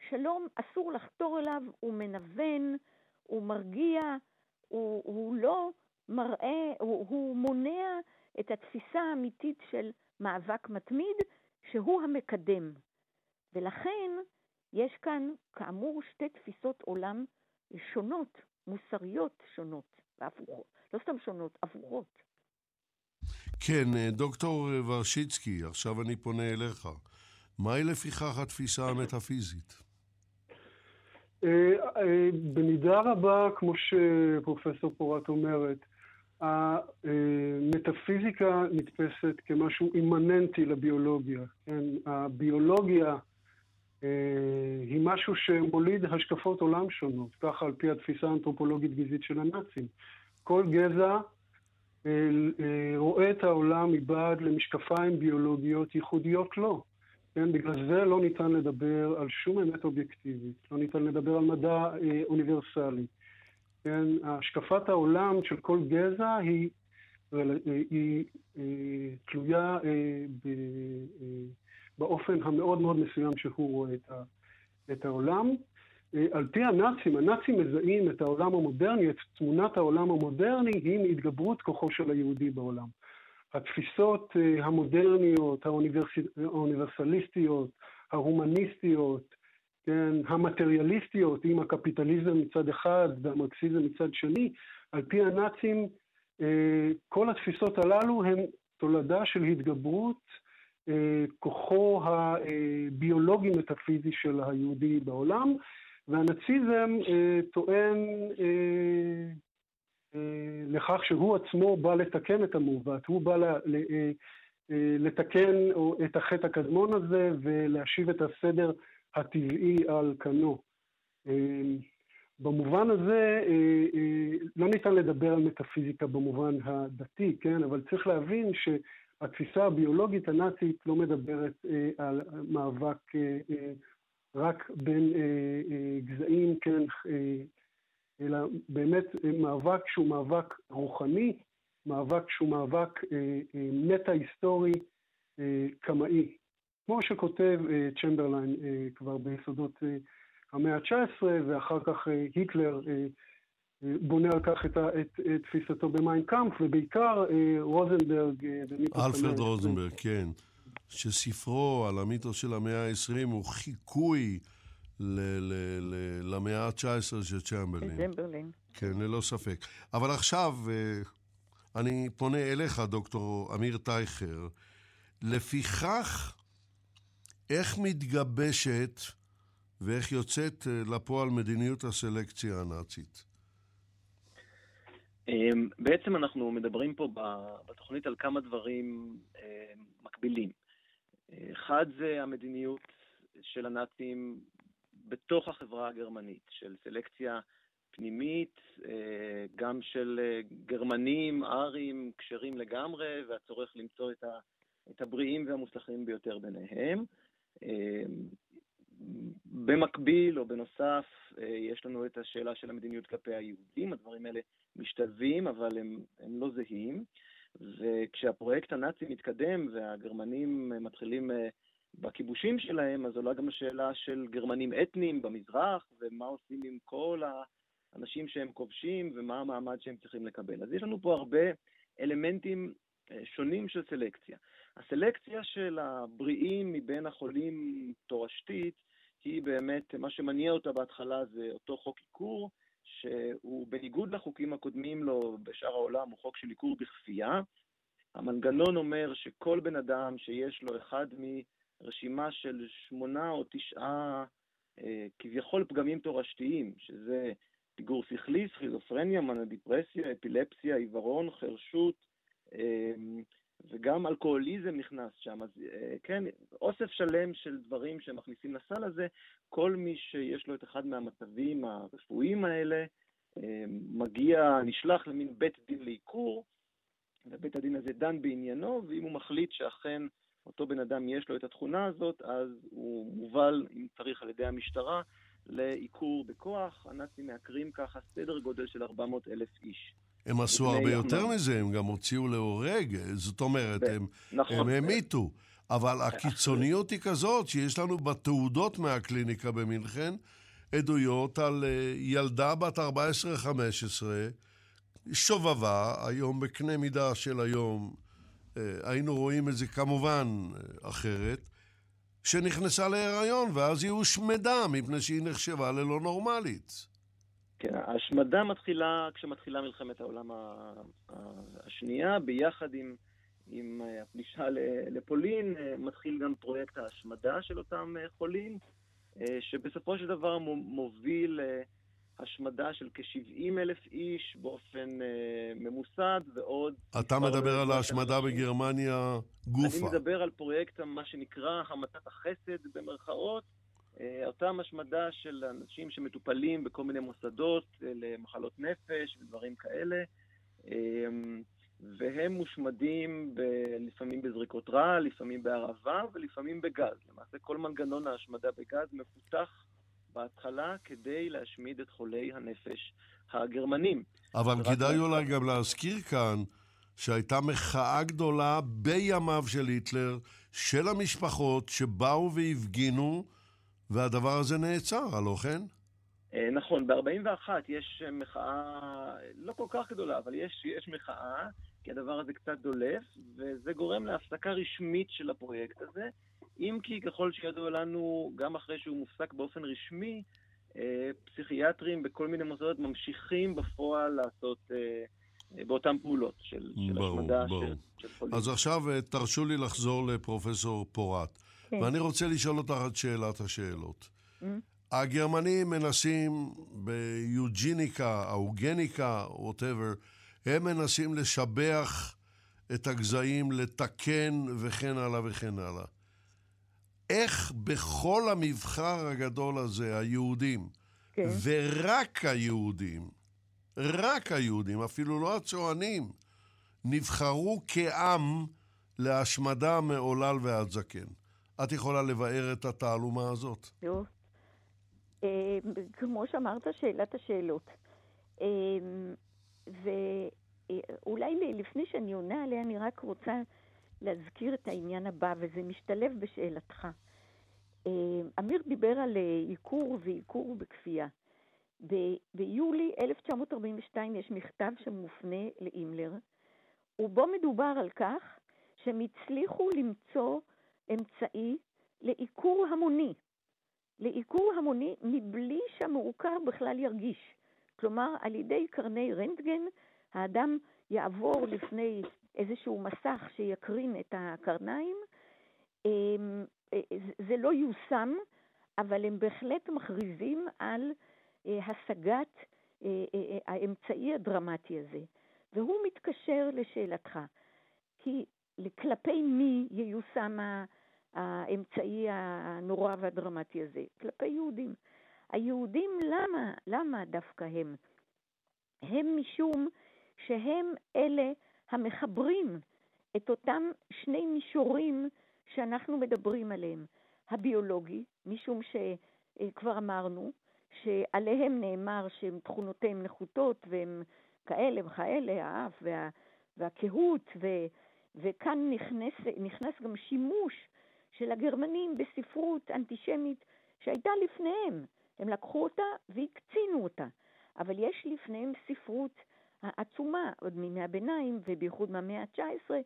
שלום אסור לחתור אליו, הוא מנוון, הוא מרגיע, הוא, הוא לא מראה, הוא, הוא מונע את התפיסה האמיתית של מאבק מתמיד, שהוא המקדם. ולכן, יש כאן, כאמור, שתי תפיסות עולם שונות, מוסריות שונות, והפוכות. לא סתם שונות, הפוכות. כן, דוקטור ורשיצקי, עכשיו אני פונה אליך. מהי לפיכך התפיסה המטאפיזית? במידה רבה, כמו שפרופסור פורט אומרת, המטאפיזיקה נתפסת כמשהו אימננטי לביולוגיה. הביולוגיה היא משהו שמוליד השקפות עולם שונות, ככה על פי התפיסה האנתרופולוגית גזעית של הנאצים. כל גזע רואה את העולם מבעד למשקפיים ביולוגיות ייחודיות לו. כן, בגלל זה לא ניתן לדבר על שום אמת אובייקטיבית, לא ניתן לדבר על מדע אוניברסלי. כן, השקפת העולם של כל גזע היא, היא, היא תלויה ב... באופן המאוד מאוד מסוים שהוא רואה את, ה, את העולם. על פי הנאצים, הנאצים מזהים את העולם המודרני, את תמונת העולם המודרני, היא התגברות כוחו של היהודי בעולם. התפיסות המודרניות, האוניברסליסטיות, ההומניסטיות, כן, המטריאליסטיות, עם הקפיטליזם מצד אחד והמרקסיזם מצד שני, על פי הנאצים, כל התפיסות הללו הן תולדה של התגברות, כוחו הביולוגי מטאפיזי של היהודי בעולם, והנאציזם טוען לכך שהוא עצמו בא לתקן את המעוות, הוא בא לתקן את החטא הקדמון הזה ולהשיב את הסדר הטבעי על כנו. במובן הזה לא ניתן לדבר על מטאפיזיקה במובן הדתי, כן, אבל צריך להבין שהתפיסה הביולוגית הנאצית לא מדברת על מאבק רק בין גזעים, כן, אלא באמת מאבק שהוא מאבק רוחני, מאבק שהוא מאבק מטא-היסטורי קמאי. כמו שכותב צ'מברליין כבר ביסודות המאה ה-תשע עשרה, ואחר כך היטלר בונה על כך את תפיסתו במיין קאמפף, ובעיקר רוזנברג. אלפרד רוזנברג, כן. שספרו על המיתוס של המאה ה-עשרים הוא חיקוי למאה ה-תשע עשרה של צ'מברליין. כן, ללא ספק. אבל עכשיו אני פונה אליך, דוקטור אמיר טייכר. לפיכך, איך מתגבשת ואיך יוצאת לפועל מדיניות הסלקציה הנאצית? בעצם אנחנו מדברים פה בתוכנית על כמה דברים מקבילים. אחד זה המדיניות של הנאצים בתוך החברה הגרמנית, של סלקציה פנימית, גם של גרמנים, ארים, קשרים לגמרי, והצורך למצוא את, ה, את הבריאים והמוצלחים ביותר ביניהם. במקביל או בנוסף, יש לנו את השאלה של המדיניות כלפי היהודים, הדברים האלה משתלבים, אבל הם, הם לא זהים. וכשהפרויקט הנאצי מתקדם והגרמנים מתחילים בכיבושים שלהם, אז עולה גם השאלה של גרמנים אתניים במזרח, ומה עושים עם כל האנשים שהם כובשים, ומה המעמד שהם צריכים לקבל. אז יש לנו פה הרבה אלמנטים שונים של סלקציה. הסלקציה של הבריאים מבין החולים תורשתית, היא באמת, מה שמניע אותה בהתחלה זה אותו חוק עיקור, שהוא בניגוד לחוקים הקודמים לו בשאר העולם, הוא חוק של עיקור בכפייה. המנגנון אומר שכל בן אדם שיש לו אחד מרשימה של שמונה או תשעה אה, כביכול פגמים תורשתיים, שזה פיגור שכלי, סכיזופרניה, מנדיפרסיה, אפילפסיה, עיוורון, חרשות, אה, וגם אלכוהוליזם נכנס שם, אז כן, אוסף שלם של דברים שמכניסים לסל הזה, כל מי שיש לו את אחד מהמצבים הרפואיים האלה, מגיע, נשלח למין בית דין לעיקור, ובית הדין הזה דן בעניינו, ואם הוא מחליט שאכן אותו בן אדם יש לו את התכונה הזאת, אז הוא מובל, אם צריך, על ידי המשטרה, לעיקור בכוח. הנאצים מעקרים ככה סדר גודל של ארבע מאות אלף איש. הם עשו הרבה יותר מזה, הם גם הוציאו להורג, זאת אומרת, הם המיתו. אבל הקיצוניות היא כזאת, שיש לנו בתעודות מהקליניקה במינכן, עדויות על ילדה בת ארבע עשרה חמש עשרה, שובבה, היום בקנה מידה של היום, היינו רואים את זה כמובן אחרת, שנכנסה להיריון, ואז היא הושמדה, מפני שהיא נחשבה ללא נורמלית. כן, ההשמדה מתחילה כשמתחילה מלחמת העולם השנייה, ביחד עם, עם הפלישה לפולין, מתחיל גם פרויקט ההשמדה של אותם חולים, שבסופו של דבר מוביל השמדה של כ-שבעים אלף איש באופן ממוסד, ועוד... אתה מדבר על ההשמדה בגרמניה גופה. אני מדבר על פרויקט, מה שנקרא, המתת החסד במרכאות, אותה משמדה של אנשים שמטופלים בכל מיני מוסדות למחלות נפש ודברים כאלה, והם מושמדים ב- לפעמים בזריקות רעל, לפעמים בערבה ולפעמים בגז. למעשה כל מנגנון ההשמדה בגז מפותח בהתחלה כדי להשמיד את חולי הנפש הגרמנים. אבל כדאי אולי גם להזכיר כאן שהייתה מחאה גדולה בימיו של היטלר, של המשפחות שבאו והפגינו, והדבר הזה נעצר, הלא כן? נכון, ב-ארבעים ואחת יש מחאה, לא כל כך גדולה, אבל יש, יש מחאה, כי הדבר הזה קצת דולף, וזה גורם להפסקה רשמית של הפרויקט הזה, אם כי ככל שידוע לנו, גם אחרי שהוא מופסק באופן רשמי, פסיכיאטרים בכל מיני מוסדות ממשיכים בפועל לעשות באותן פעולות של, של ברור, השמדה ברור. של, של פוליטית. אז עכשיו תרשו לי לחזור לפרופסור פורט. ואני רוצה לשאול אותך את שאלת השאלות. הגרמנים מנסים ביוג'יניקה, אוגניקה, whatever, הם מנסים לשבח את הגזעים, לתקן וכן הלאה וכן הלאה. איך בכל המבחר הגדול הזה, היהודים, כן. ורק היהודים, רק היהודים, אפילו לא הצוענים, נבחרו כעם להשמדה מעולל ועד זקן. את יכולה לבאר את התעלומה הזאת? לא. כמו שאמרת, שאלת השאלות. ואולי לפני שאני עונה עליה, אני רק רוצה להזכיר את העניין הבא, וזה משתלב בשאלתך. אמיר דיבר על עיקור ועיקור בכפייה. ביולי אלף תשע מאות ארבעים ושתיים יש מכתב שמופנה לאימלר, ובו מדובר על כך שהם הצליחו למצוא אמצעי לעיקור המוני. לעיקור המוני מבלי שהמעוקר בכלל ירגיש. כלומר, על ידי קרני רנטגן, האדם יעבור לפני איזשהו מסך שיקרין את הקרניים. זה לא יושם, אבל הם בהחלט מכריזים על השגת האמצעי הדרמטי הזה. והוא מתקשר לשאלתך, כי כלפי מי ייושם האמצעי הנורא והדרמטי הזה? כלפי יהודים. היהודים, למה? למה דווקא הם? הם משום שהם אלה המחברים את אותם שני מישורים שאנחנו מדברים עליהם. הביולוגי, משום שכבר אמרנו, שעליהם נאמר שהם תכונותיהם נחותות, והם כאלה וכאלה, האף וה, והקהות, ו, וכאן נכנס, נכנס גם שימוש של הגרמנים בספרות אנטישמית שהייתה לפניהם. הם לקחו אותה והקצינו אותה. אבל יש לפניהם ספרות העצומה, עוד מימי הביניים ובייחוד מהמאה ה-תשע עשרה,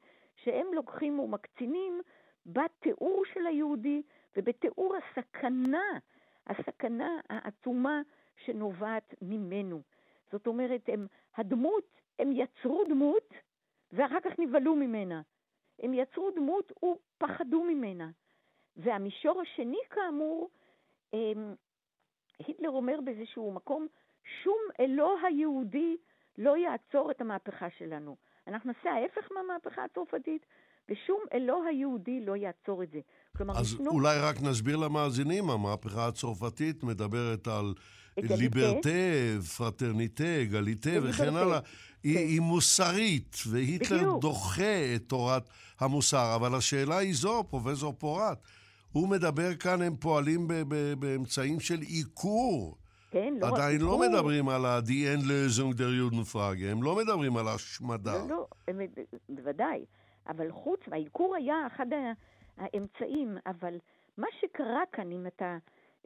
שהם לוקחים ומקצינים בתיאור של היהודי ובתיאור הסכנה, הסכנה העצומה שנובעת ממנו. זאת אומרת, הם, הדמות, הם יצרו דמות ואחר כך נבלו ממנה. הם יצרו דמות ופחדו ממנה. והמישור השני, כאמור, הם, היטלר אומר באיזשהו מקום, שום אלוה היהודי לא יעצור את המהפכה שלנו. אנחנו נעשה ההפך מהמהפכה הצרפתית, ושום אלוה היהודי לא יעצור את זה. כלומר, אז ישנו... אולי רק נסביר למאזינים, המהפכה הצרפתית מדברת על ליברטה, פרטרניטה, גליטה וכן הלאה. היא, היא מוסרית, והיטלר בדיוק. דוחה את תורת המוסר. אבל השאלה היא זו, פרופסור פורט, הוא מדבר כאן, הם פועלים ב- ב- באמצעים של עיקור. כן, לא עדיין עיקור. לא מדברים על ה-די אן לזונג דר יודנפרג, הם לא מדברים על השמדה. לא, לא, הם, בוודאי. אבל חוץ, העיקור היה אחד האמצעים, אבל מה שקרה כאן, אם אתה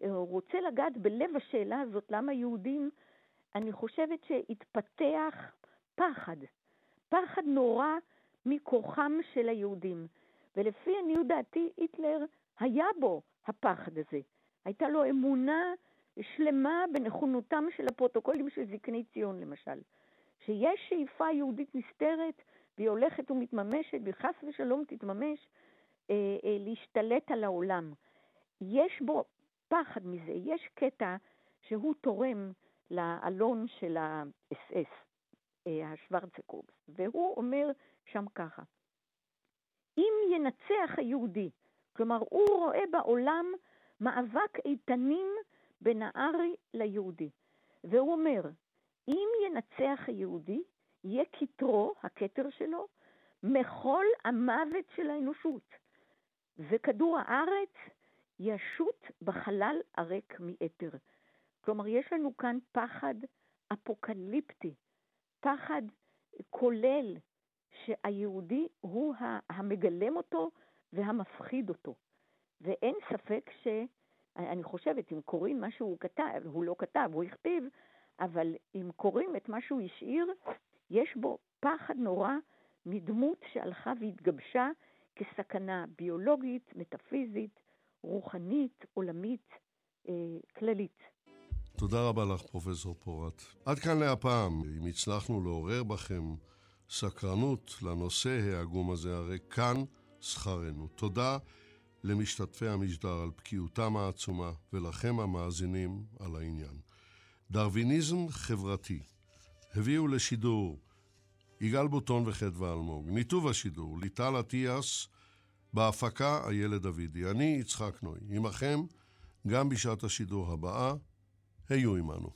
רוצה לגעת בלב השאלה הזאת, למה יהודים, אני חושבת שהתפתח פחד, פחד נורא מכוחם של היהודים. ולפי עניות דעתי, היטלר היה בו הפחד הזה. הייתה לו אמונה שלמה בנכונותם של הפרוטוקולים של זקני ציון, למשל. שיש שאיפה יהודית נסתרת, והיא הולכת ומתממשת, וחס ושלום תתממש, אה, אה, להשתלט על העולם. יש בו פחד מזה, יש קטע שהוא תורם לאלון של ה-אס אס, אה, השוורצקורס, והוא אומר שם ככה, אם ינצח היהודי, כלומר הוא רואה בעולם מאבק איתנים בין הארי ליהודי, והוא אומר, אם ינצח היהודי, יהיה כתרו, הכתר שלו, מכל המוות של האנושות. וכדור הארץ ישוט בחלל הריק מאתר. כלומר, יש לנו כאן פחד אפוקליפטי, פחד כולל שהיהודי הוא המגלם אותו והמפחיד אותו. ואין ספק ש... אני חושבת, אם קוראים מה שהוא כתב, הוא לא כתב, הוא הכתיב, אבל אם קוראים את מה שהוא השאיר... יש בו פחד נורא מדמות שהלכה והתגבשה כסכנה ביולוגית, מטאפיזית, רוחנית, עולמית, אה, כללית. תודה רבה לך, פרופסור פורט. עד כאן להפעם. אם הצלחנו לעורר בכם סקרנות לנושא העגום הזה, הרי כאן שכרנו. תודה למשתתפי המשדר על בקיאותם העצומה ולכם המאזינים על העניין. דרוויניזם חברתי. הביאו לשידור יגאל בוטון וחדווה אלמוג, ניתוב השידור ליטל עטיאס, בהפקה הילד דוידי. אני יצחק נוי, עמכם גם בשעת השידור הבאה. היו עמנו.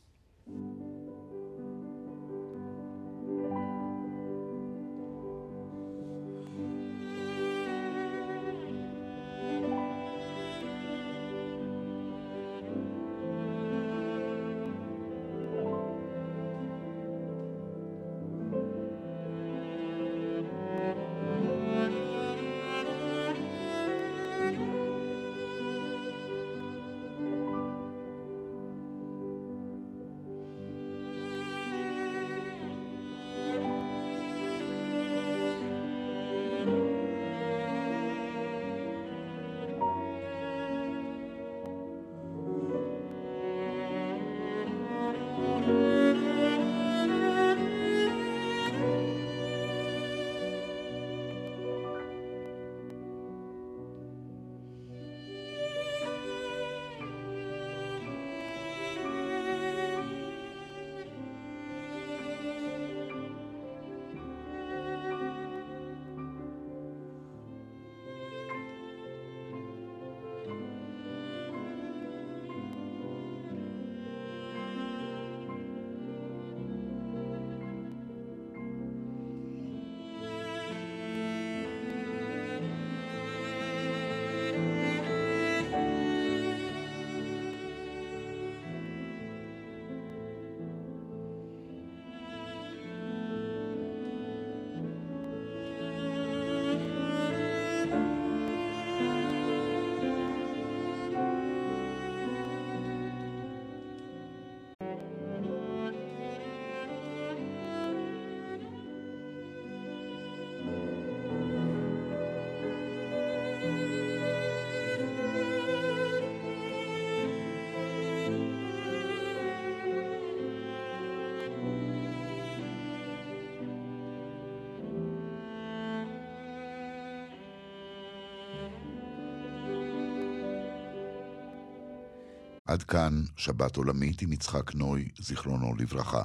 עד כאן שבת עולמית עם יצחק נוי, זיכרונו לברכה.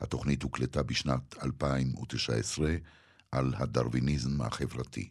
התוכנית הוקלטה בשנת אלפיים ותשע עשרה על הדרוויניזם החברתי.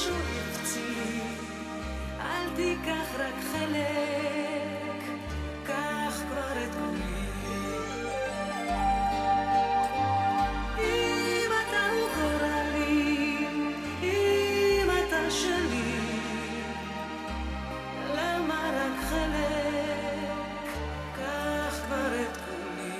מישהו הפציע, אל תיקח רק חלק, קח כבר את כולי. אם אתה הוא גורלי, אם אתה שלי, למה רק חלק, קח כבר את כולי.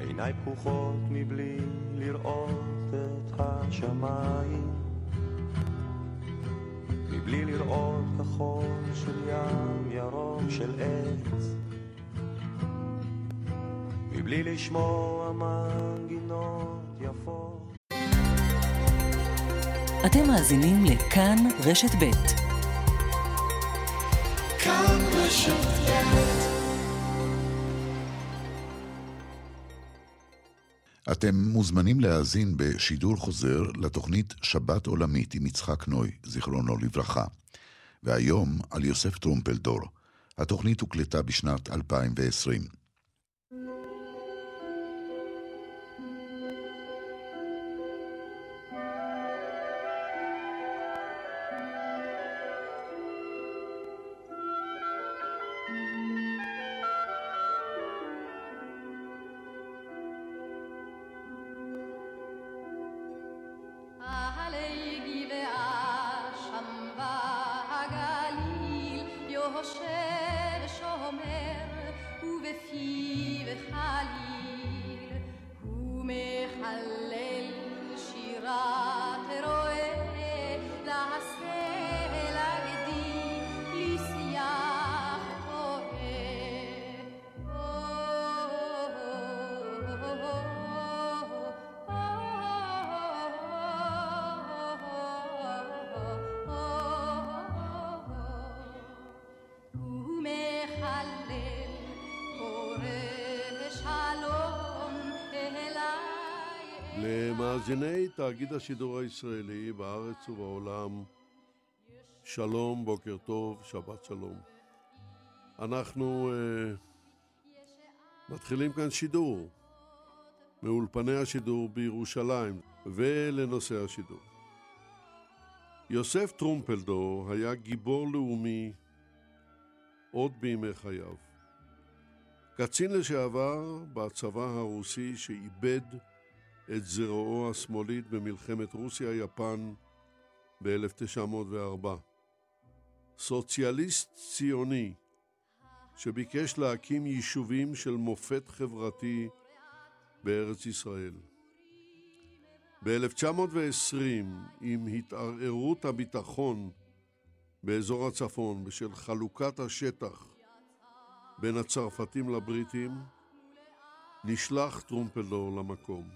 עיניי פקוחות מבלי לראות את השמיים, מבלי לראות כחול של ים, ירוק של עץ, מבלי לשמוע מנגינות יפות. אתם מאזינים לכאן רשת ב'. כאן רשת ב'. אתם מוזמנים להאזין בשידור חוזר לתוכנית שבת עולמית עם יצחק נוי, זיכרונו לברכה. והיום על יוסף טרומפלדור. התוכנית הוקלטה בשנת אלפיים ועשרים. למאזיני תאגיד השידור הישראלי בארץ ובעולם, שלום, בוקר טוב, שבת שלום. אנחנו uh, מתחילים כאן שידור מאולפני השידור בירושלים. ולנושא השידור, יוסף טרומפלדור היה גיבור לאומי עוד בימי חייו, קצין לשעבר בצבא הרוסי שאיבד את זרועו השמאלית במלחמת רוסיה-יפן ב-אלף תשע מאות וארבע. סוציאליסט ציוני שביקש להקים יישובים של מופת חברתי בארץ ישראל. ב-אלף תשע מאות ועשרים, עם התערערות הביטחון באזור הצפון בשל חלוקת השטח בין הצרפתים לבריטים, נשלח טרומפלדור למקום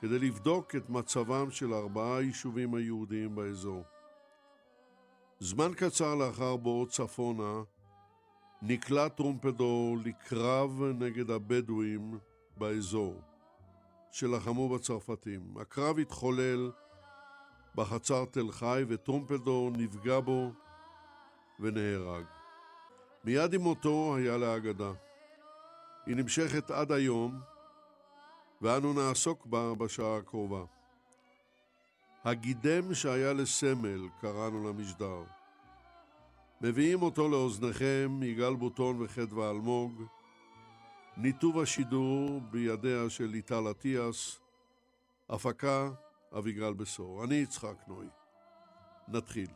כדי לבדוק את מצבם של ארבעה יישובים היהודיים באזור. זמן קצר לאחר בואו צפונה, נקלע טרומפלדור לקרב נגד הבדואים באזור, שלחמו בצרפתים. הקרב התחולל בחצר תל חי, וטרומפלדור נפגע בו ונהרג. מיד עם מותו היה להגדה. היא נמשכת עד היום, ואנו נעסוק בה בשעה הקרובה. הגידם שהיה לסמל, קראנו למשדר. מביאים אותו לאוזניכם, יגאל בוטון וחדווה אלמוג. ניתוב השידור בידיה של ליטל אטיאס. הפקה, אביגל בשור. אני יצחק נוי. נתחיל.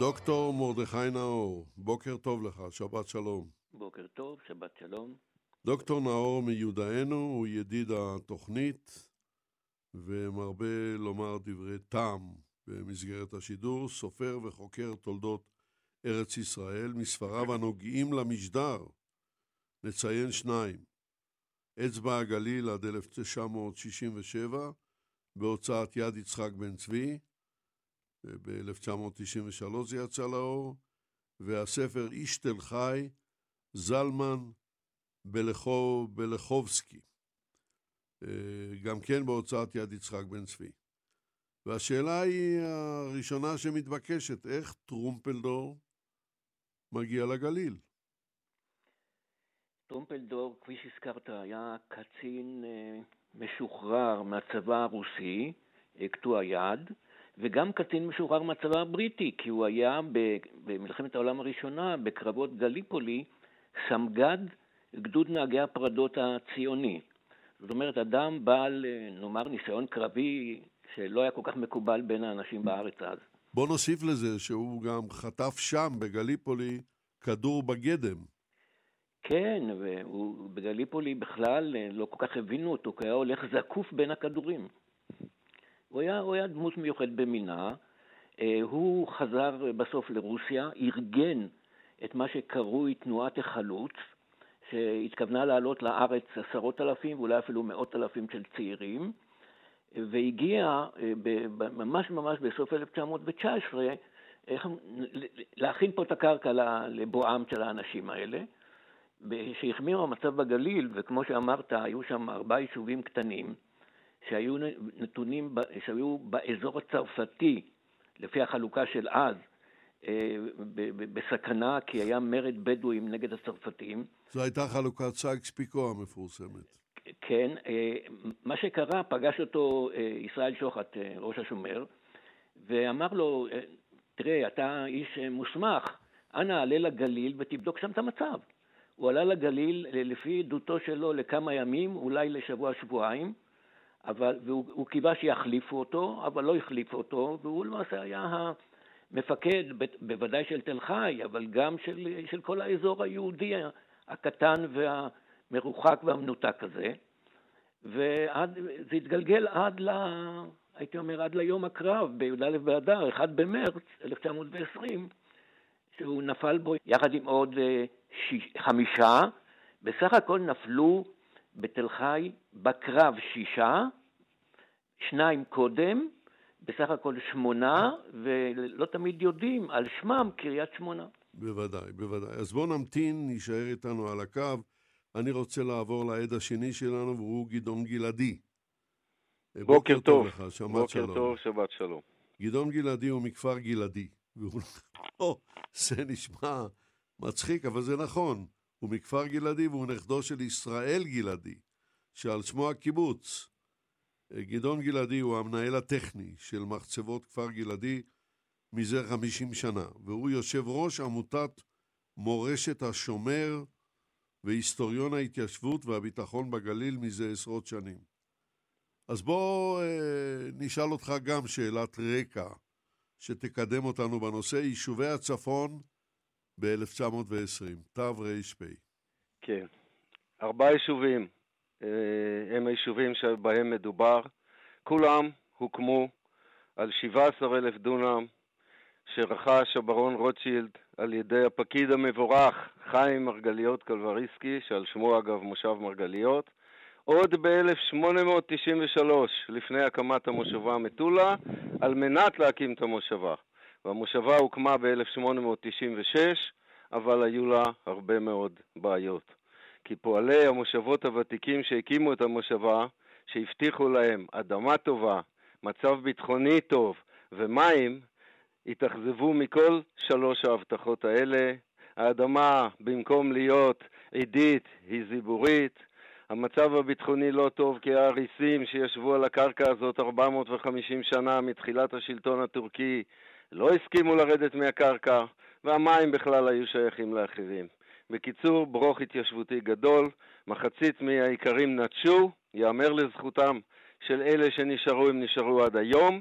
דוקטור מורדכי נאור, בוקר טוב לך, שבת שלום. בוקר טוב, שבת שלום. דוקטור נאור מיודענו, הוא ידיד התוכנית, ומרבה לומר דברי טעם במסגרת השידור, סופר וחוקר תולדות ארץ ישראל. מספריו הנוגעים למשדר נציין שניים: אצבע הגליל עד אלף תשע מאות שישים ושבע, בהוצאת יד יצחק בן צבי, ב-אלף תשע מאות תשעים ושלוש זה יצא לאור, והספר איש תל חי, זלמן בלכובסקי, גם כן בהוצאת יד יצחק בן צבי. והשאלה היא הראשונה שמתבקשת, איך טרומפלדור מגיע לגליל? טרומפלדור, כפי שהזכרת, היה קצין משוחרר מהצבא הרוסי, קטוע יד, וגם קצין משוחרר מהצבא הבריטי, כי הוא היה במלחמת העולם הראשונה, בקרבות גליפולי, סמג"ד גדוד נהגי הפרדות הציוני. זאת אומרת, אדם בעל, נאמר, ניסיון קרבי שלא היה כל כך מקובל בין האנשים בארץ אז. בוא נוסיף לזה שהוא גם חטף שם בגליפולי כדור בגדם. כן, ובגליפולי בכלל לא כל כך הבינו אותו, כי היה הולך זקוף בין הכדורים. הוא היה, הוא היה דמות מיוחד במינה, הוא חזר בסוף לרוסיה, ארגן את מה שקרוי תנועת החלוץ, שהתכוונה לעלות לארץ עשרות אלפים, ואולי אפילו מאות אלפים של צעירים, והגיע ממש ממש בסוף אלף תשע מאות תשע עשרה להכין פה את הקרקע לבועם של האנשים האלה, שהחמיר המצב בגליל, וכמו שאמרת, היו שם ארבעה יישובים קטנים, שהיו נתונים, שהיו באזור הצרפתי, לפי החלוקה של אז, בסכנה, כי היה מרד בדואים נגד הצרפתים. זו הייתה חלוקת סייקס-פיקו המפורסמת. כן, מה שקרה, פגש אותו ישראל שוחט, ראש השומר, ואמר לו, תראה, אתה איש מוסמך, אנא עלה לגליל ותבדוק שם את המצב. הוא עלה לגליל, לפי עדותו שלו, לכמה ימים, אולי לשבוע שבועיים, אבל, והוא הוא קיווה שיחליפו אותו, אבל לא החליפו אותו, והוא למעשה היה המפקד, בוודאי של תל חי, אבל גם של, של כל האזור היהודי הקטן והמרוחק והמנותק הזה, וזה התגלגל עד, ל, הייתי אומר, עד ליום הקרב, בי"א באדר, אחד במרץ אלף תשע מאות עשרים, שהוא נפל בו יחד עם עוד שיש, חמישה, בסך הכל נפלו בתל חי בקרב שישה, שניים קודם, בסך הכל שמונה, ולא תמיד יודעים על שמם קריית שמונה. בוודאי, בוודאי. אז בואו נמתין, נשאר איתנו על הקו. אני רוצה לעבור לעד השני שלנו, והוא גדעון גלעדי. בוקר טוב. לך, בוקר טוב, שבת שלום. גדעון גלעדי הוא מכפר גלעדי. והוא... זה נשמע מצחיק, אבל זה נכון. הוא מכפר גלעדי והוא נכדו של ישראל גלעדי, שעל שמו הקיבוץ. גדעון גלעדי הוא המנהל הטכני של מחצבות כפר גלעדי מזה חמישים שנה, והוא יושב ראש עמותת מורשת השומר והיסטוריון ההתיישבות והביטחון בגליל מזה עשרות שנים. אז בוא אה, נשאל אותך גם שאלת רקע שתקדם אותנו בנושא יישובי הצפון ב-אלף תשע מאות ועשרים, תו רשפי. כן, ארבעה יישובים. הם היישובים שבהם מדובר, כולם הוקמו על שבעה עשר אלף דונם שרכש הברון רוטשילד על ידי הפקיד המבורך חיים מרגליות קלבריסקי, שעל שמו אגב מושב מרגליות, עוד ב-אלף שמונה מאות תשעים ושלוש לפני הקמת המושבה מטולה, על מנת להקים את המושבה. והמושבה הוקמה ב-אלף שמונה מאות תשעים ושש, אבל היו לה הרבה מאוד בעיות. כי פועלי המושבות הוותיקים שהקימו את המושבה, שהבטיחו להם אדמה טובה, מצב ביטחוני טוב ומים, התאכזבו מכל שלוש ההבטחות האלה. האדמה, במקום להיות עידית, היא זיבורית. המצב הביטחוני לא טוב, כי האריסים שישבו על הקרקע הזאת ארבע מאות וחמישים שנה מתחילת השלטון הטורקי לא הסכימו לרדת מהקרקע, והמים בכלל היו שייכים לאחרים. בקיצור, ברוך התיישבותי גדול, מחצית מהעיקרים נטשו, יאמר לזכותם של אלה שנשארו, הם נשארו עד היום,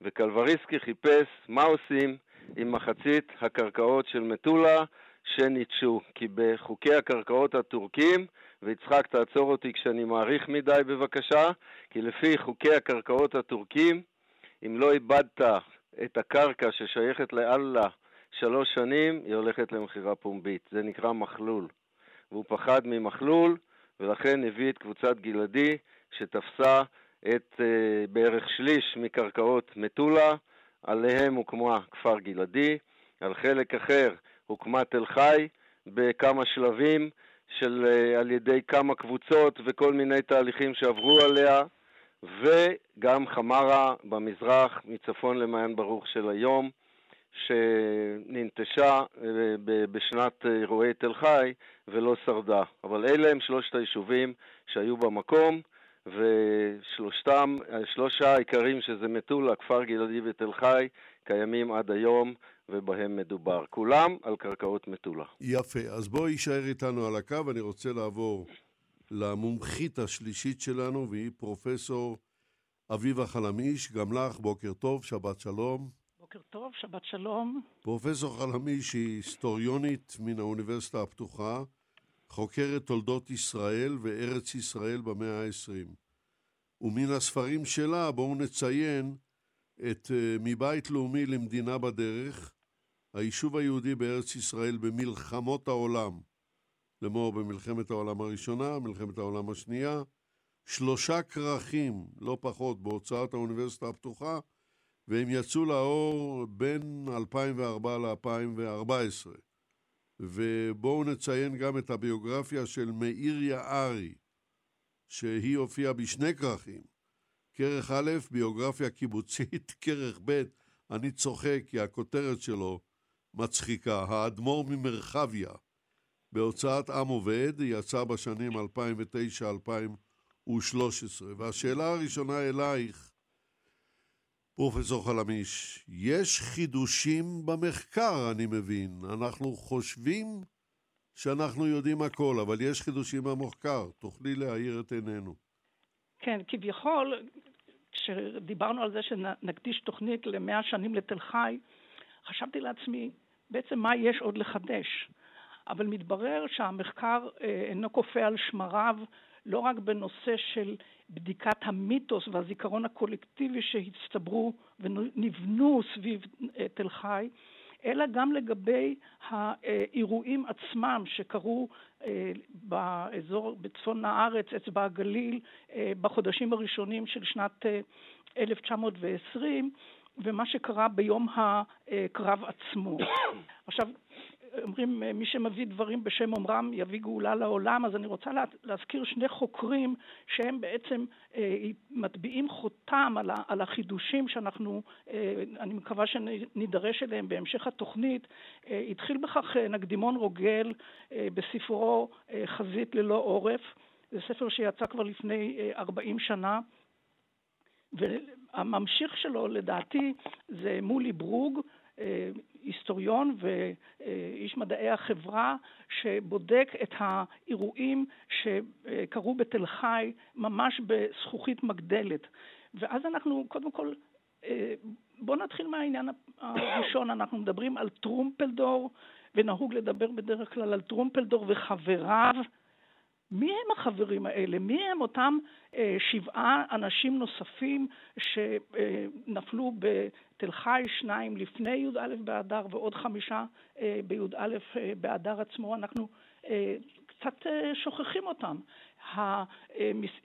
וקלבריסקי חיפש מה עושים עם מחצית הקרקעות של מטולה שנטשו, כי בחוקי הקרקעות הטורקים, ויצחק תעצור אותי כשאני מעריך מדי בבקשה, כי לפי חוקי הקרקעות הטורקים, אם לא איבדת את הקרקע ששייכת לאללה, שלוש שנים היא הולכת למחירה פומבית. זה נקרא מחלול. והוא פחד ממחלול, ולכן הביא את קבוצת גלעדי, שתפסה את אה, בערך שליש מקרקעות מטולה, עליהם הוקמה כפר גלעדי, על חלק אחר הוקמה תל חי, בכמה שלבים, של, אה, על ידי כמה קבוצות וכל מיני תהליכים שעברו עליה, וגם חמרה במזרח, מצפון למעיין ברוך של היום, שננטשה בשנת אירועי תל חי ולא שרדה. אבל אלה הם שלושת היישובים שהיו במקום, ושלושתם, שלושה העיקרים שזה מטולה, כפר גלעדי ותל חי, קיימים עד היום ובהם מדובר. כולם על קרקעות מטולה. יפה, אז בואו יישאר איתנו על הקו, אני רוצה לעבור למומחית השלישית שלנו, והיא פרופסור אביבה חלמיש. גם לך, בוקר טוב, שבת שלום. בוקר טוב, שבת שלום. פרופסור חלמיש היא היסטוריונית מן האוניברסיטה הפתוחה, חוקרת תולדות ישראל וארץ ישראל במאה ה-העשרים. ומן הספרים שלה, בואו נציין את מבית לאומי למדינה בדרך, היישוב היהודי בארץ ישראל במלחמות העולם, למור במלחמת העולם הראשונה, מלחמת העולם השנייה, שלושה כרכים, לא פחות, בהוצאת האוניברסיטה הפתוחה, והם יצאו לאור בין אלפיים וארבע ל-אלפיים וארבע עשרה. ובואו נציין גם את הביוגרפיה של מאיר יערי, שהיא הופיעה בשני כרכים. כרך א', ביוגרפיה קיבוצית, כרך ב', אני צוחק, כי הכותרת שלו מצחיקה, האדמו"ר ממרחביה. בהוצאת עם עובד, יצא בשנים אלפיים ותשע עד אלפיים ושלוש עשרה. והשאלה הראשונה אלייך, פרופסור חלמיש, יש חידושים במחקר, אני מבין. אנחנו חושבים שאנחנו יודעים הכל, אבל יש חידושים במחקר. תוכלי להעיר את עינינו. כן, כביכול, כשדיברנו על זה שנקדיש תוכנית למאה שנים לתל חי, חשבתי לעצמי, בעצם מה יש עוד לחדש? אבל מתברר שהמחקר אינו כופה על שמריו, לא רק בנושא של בדיקת המיתוס והזיכרון הקולקטיבי שהצטברו ונבנו סביב תל חי, אלא גם לגבי האירועים עצמם שקרו באזור, בצפון הארץ, אצבע הגליל, בחודשים הראשונים של שנת אלף תשע מאות ועשרים, ומה שקרה ביום הקרב עצמו. עכשיו, אומרים, מי שמביא דברים בשם אומרם יביא גאולה לעולם, אז אני רוצה להזכיר שני חוקרים שהם בעצם מטביעים חותם על החידושים שאנחנו, אני מקווה שנידרש אליהם בהמשך התוכנית. התחיל בכך נקדימון רוגל בספרו חזית ללא עורף, זה ספר שיצא כבר לפני ארבעים שנה, והממשיך שלו לדעתי זה מולי ברוג, היסטוריון ואיש מדעי החברה, שבודק את האירועים שקרו בתל חי ממש בזכוכית מגדלת. ואז אנחנו קודם כל, בואו נתחיל מהעניין הראשון, אנחנו מדברים על טרומפלדור, ונהוג לדבר בדרך כלל על טרומפלדור וחבריו. מי הם החברים האלה? מי הם אותם אה, שבעה אנשים נוספים שנפלו בתל חי, שניים לפני י"א באדר ועוד חמישה אה, בי"א אה, באדר עצמו? אנחנו אה, קצת אה, שוכחים אותם.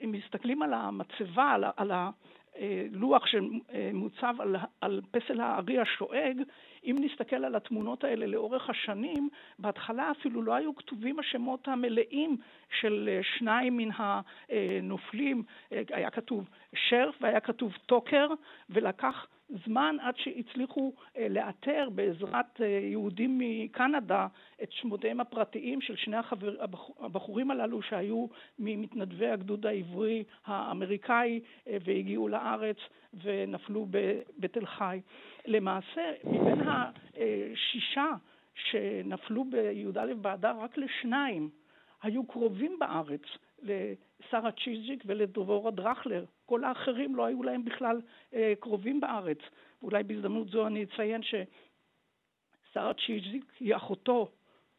מסתכלים על המצבה, על, על הלוח שמוצב על, על פסל הארי השואג. אם נסתכל על התמונות האלה לאורך השנים, בהתחלה אפילו לא היו כתובים השמות המלאים של שניים מן הנופלים. היה כתוב שרף והיה כתוב תוקר, ולקח זמן עד שהצליחו לאתר בעזרת יהודים מקנדה את שמותיהם הפרטיים של שני החבר... הבחורים הללו שהיו ממתנדבי הגדוד העברי האמריקאי והגיעו לארץ ונפלו בתל חי. למעשה, מבין השישה שנפלו בי"א באדר, רק לשניים היו קרובים בארץ, לשרה צ'יזיק ולדבורה דרכלר. כל האחרים לא היו להם בכלל קרובים בארץ. אולי בהזדמנות זו אני אציין ששרה צ'יזיק היא אחותו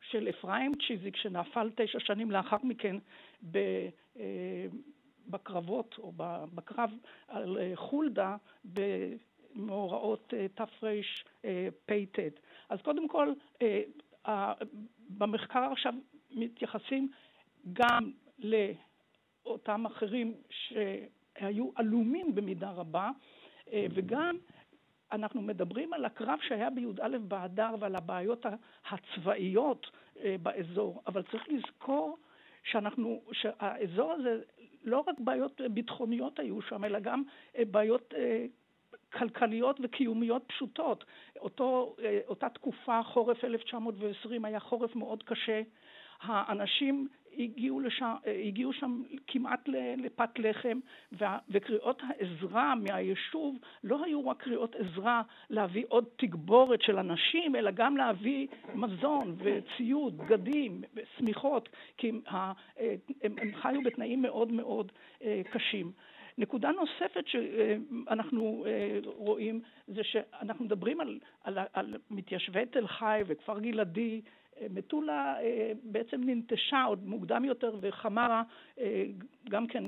של אפרים צ'יזיק, שנפל תשע שנים לאחר מכן בקרבות, או בקרב על חולדה במאורעות תרפ"ט. אז קודם כל, במחקר עכשיו מתייחסים גם לאותם אחרים שהיו אלומים במידה רבה, וגם אנחנו מדברים על הקרב שהיה בי"א באדר ועל הבעיות הצבאיות באזור, אבל צריך לזכור שאנחנו, שהאזור הזה לא רק בעיות ביטחוניות היו שם, אלא גם בעיות כלכליות וקיומיות פשוטות. אותו, אותה תקופה, חורף אלף תשע מאות ועשרים, היה חורף מאוד קשה. האנשים הגיעו, לשם, הגיעו שם כמעט לפת לחם, וקריאות העזרה מהיישוב לא היו רק קריאות עזרה להביא עוד תגבורת של אנשים, אלא גם להביא מזון וציוד, בגדים, סמיכות, כי הם, הם חיו בתנאים מאוד מאוד קשים. נקודה נוספת שאנחנו רואים זה שאנחנו מדברים על, על, על מתיישבי תל חי וכפר גלעדי, מטולה בעצם ננטשה עוד מוקדם יותר, וחמרה גם כן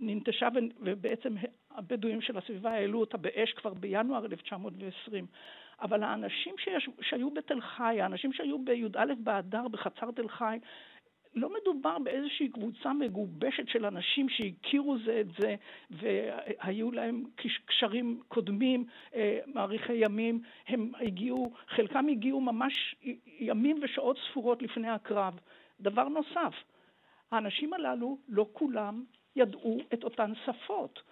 ננטשה, ובעצם הבדואים של הסביבה העלו אותה באש כבר בינואר אלף תשע מאות ועשרים. אבל האנשים שהיו בתל חי, האנשים שהיו בי"א באדר בחצר תל חי, לא מדובר באיזושהי קבוצה מגובשת של אנשים שהכירו זה את זה והיו להם קשרים קודמים, מעריכי ימים. הם הגיעו, חלקם הגיעו ממש ימים ושעות ספורות לפני הקרב. דבר נוסף, האנשים הללו לא כולם ידעו את אותן שפות.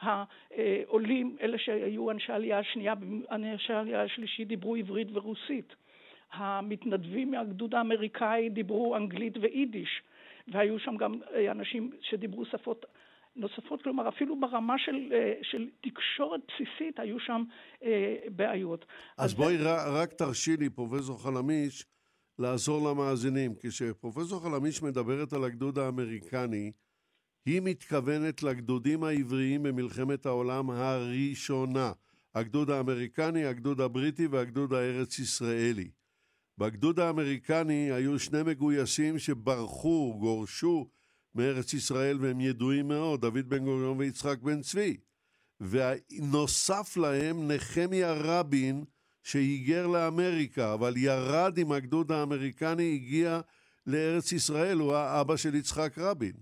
העולים, אלה שהיו אנשי עלייה השנייה, אנשי עלייה השלישית, דיברו עברית ורוסית. המתנדבים מהגדוד האמריקאי דיברו אנגלית ויידיש, והיו שם גם אנשים שדיברו שפות נוספות, כלומר אפילו ברמה של, של תקשורת בסיסית היו שם אה, בעיות. אז, אז בואי זה... רק תרשי לי, פרופסור חלמיש, לעזור למאזינים. כשפרופסור חלמיש מדברת על הגדוד האמריקני, היא מתכוונת לגדודים העבריים במלחמת העולם הראשונה. הגדוד האמריקני, הגדוד הבריטי והגדוד הארץ ישראלי. בגדוד האמריקני היו שני מגויסים שברחו, גורשו מארץ ישראל, והם ידועים מאוד, דוד בן גוריון ויצחק בן צבי. ונוסף להם נחמיה רבין שהיגר לאמריקה, אבל ירד עם הגדוד האמריקני, הגיע לארץ ישראל, הוא האבא של יצחק רבין.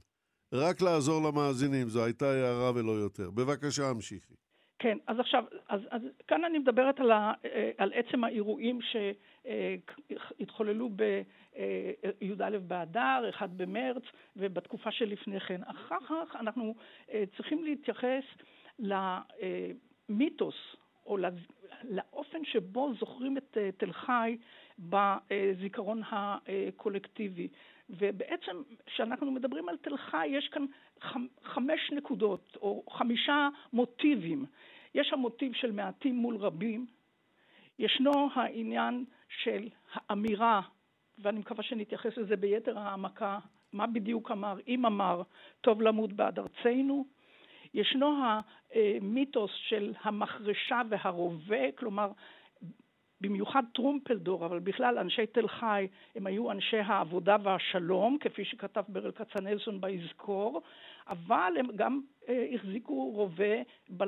רק לעזור למאזינים, זו הייתה הערה ולא יותר. בבקשה, המשיכי. כן, אז עכשיו, אז, אז כאן אני מדברת על, ה, על עצם האירועים שהתחוללו בי"א באדר, אחד במרץ, ובתקופה שלפני כן. אחר כך אנחנו צריכים להתייחס למיתוס, או לאופן שבו זוכרים את תל חי בזיכרון הקולקטיבי. ובעצם כשאנחנו מדברים על תל חי יש כאן חמש נקודות או חמישה מוטיבים. יש המוטיב של מעטים מול רבים, ישנו העניין של האמירה, ואני מקווה שנתייחס לזה ביתר העמקה, מה בדיוק אמר, אם אמר, טוב למות בעד ארצנו. ישנו המיתוס של המחרשה והרובה, כלומר במיוחד טרומפלדור, אבל בכלל אנשי תל חי, הם היו אנשי העבודה והשלום, כפי שכתב ברל קצנלסון באזכור, אבל הם גם אה, החזיקו רובה ב,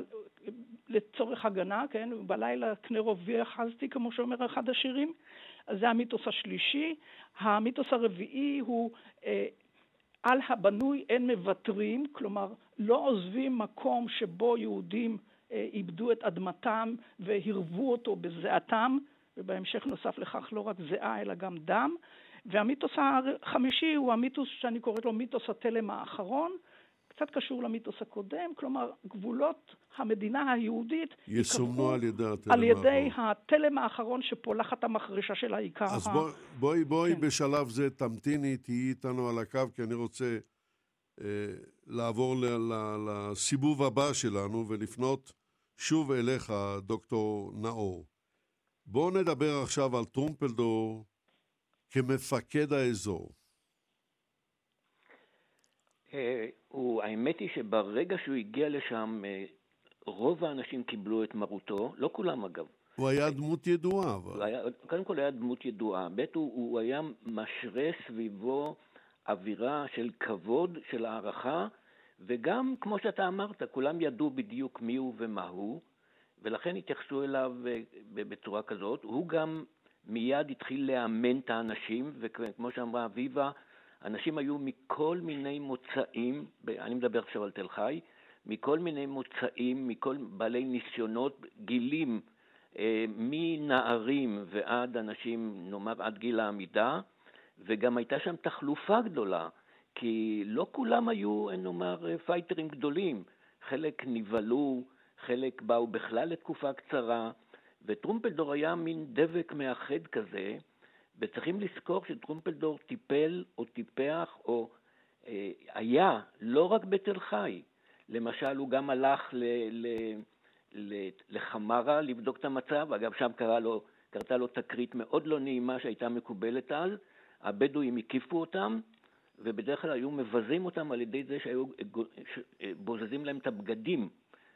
לצורך הגנה, כן? בלילה קנה רובי אחזתי, כמו שאומר אחד השירים. אז זה המיתוס השלישי. המיתוס הרביעי הוא אה, על הבנוי אין מבטרים, כלומר לא עוזבים מקום שבו יהודים איבדו את אדמתם והרבו אותו בזעתם, ובהמשך נוסף לכך לא רק זעה אלא גם דם. והמיתוס החמישי הוא המיתוס שאני קוראת לו מיתוס התלם האחרון, קצת קשור למיתוס הקודם, כלומר גבולות המדינה היהודית יסומנו על ידי התלם, על ידי התלם האחרון שפולחת המחרשה של העיקר. אז ה... בואי, בואי, בואי כן. בשלב זה תמתיני, תהיי איתנו על הקו, כי אני רוצה לעבור לסיבוב הבא שלנו ולפנות שוב אליך, דוקטור נאור. בואו נדבר עכשיו על טרומפלדור כמפקד האזור. האמת היא שברגע שהוא הגיע לשם, רוב האנשים קיבלו את מרותו, לא כולם אגב. הוא היה דמות ידועה. קודם כל היה דמות ידועה. ב' הוא היה משרה סביבו אווירה של כבוד, של הערכה, וגם, כמו שאתה אמרת, כולם ידעו בדיוק מי הוא ומה הוא, ולכן התייחסו אליו בצורה כזאת. הוא גם מיד התחיל לאמן את האנשים, וכמו שאמרה אביבה, אנשים היו מכל מיני מוצאים, אני מדבר עכשיו על תל חי, מכל מיני מוצאים, מכל בעלי ניסיונות, גילים, מנערים ועד אנשים, נאמר, עד גיל העמידה, וגם הייתה שם תחלופה גדולה, כי לא כולם היו, אין נאמר, פייטרים גדולים. חלק נבלו, חלק באו בכלל לתקופה קצרה, וטרומפלדור היה מין דבק מאחד כזה, וצריכים לזכור שטרומפלדור טיפל או טיפח או אה, היה לא רק בתל חי. למשל, הוא גם הלך ל, ל, ל, לחמרה לבדוק את המצב, אגב שם קרה לו, קרתה לו תקרית מאוד לא נעימה שהייתה מקובלת אז, הבדואים הקיפו אותם, ובדרך כלל היו מבזים אותם על ידי זה שהיו בוזזים להם את הבגדים,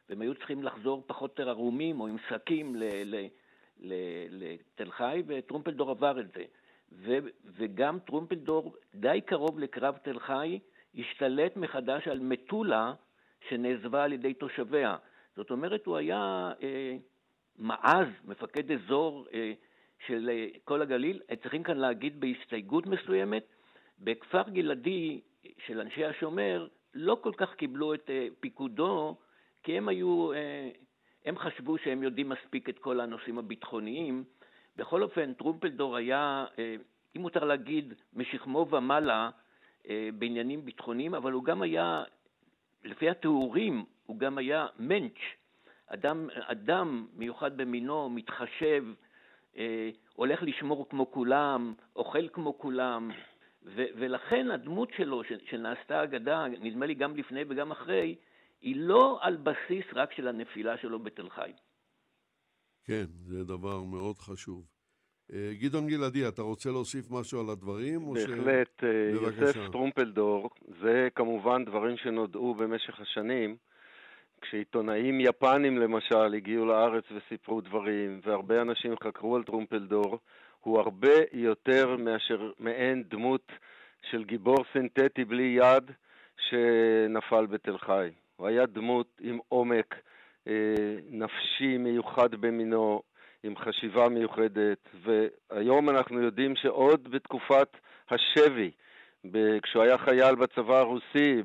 והם היו צריכים לחזור פחות או ערומים או עם שקים לתל חי, וטרומפלדור עבר את זה. ו- וגם טרומפלדור די קרוב לקרב תל חי, השתלט מחדש על מטולה שנעזבה על ידי תושביה. זאת אומרת, הוא היה אה, מעז, מפקד אזור אה, של אה, כל הגליל, צריכים כאן להגיד בהסתייגות מסוימת, בכפר גלעדי של אנשי השומר לא כל כך קיבלו את אה, פיקודו, כי הם היו, אה, הם חשבו שהם יודעים מספיק את כל הנושאים הביטחוניים. בכל אופן, טרומפלדור היה, אה, אם מותר להגיד, משכמו ומעלה אה, בעניינים ביטחוניים, אבל הוא גם היה, לפי התיאורים, הוא גם היה מנץ', אדם, אדם מיוחד במינו, מתחשב, אה, הולך לשמור כמו כולם, אוכל כמו כולם, ו- ולכן הדמות שלו, ש- שנעשתה אגדה, נדמה לי גם לפני וגם אחרי, היא לא על בסיס רק של הנפילה שלו בתל חי. כן, זה דבר מאוד חשוב. גדעון גלעדי, אתה רוצה להוסיף משהו על הדברים? בהחלט, ש... יוסף טרומפלדור, זה כמובן דברים שנודעו במשך השנים, כשעיתונאים יפנים למשל הגיעו לארץ וסיפרו דברים, והרבה אנשים חקרו על טרומפלדור, הוא הרבה יותר מאשר מעין דמות של גיבור סינתטי בלי יד שנפל בתל חי. הוא היה דמות עם עומק אה, נפשי מיוחד במינו, עם חשיבה מיוחדת, והיום אנחנו יודעים שעוד בתקופת השבי, כשהוא היה חייל בצבא הרוסי,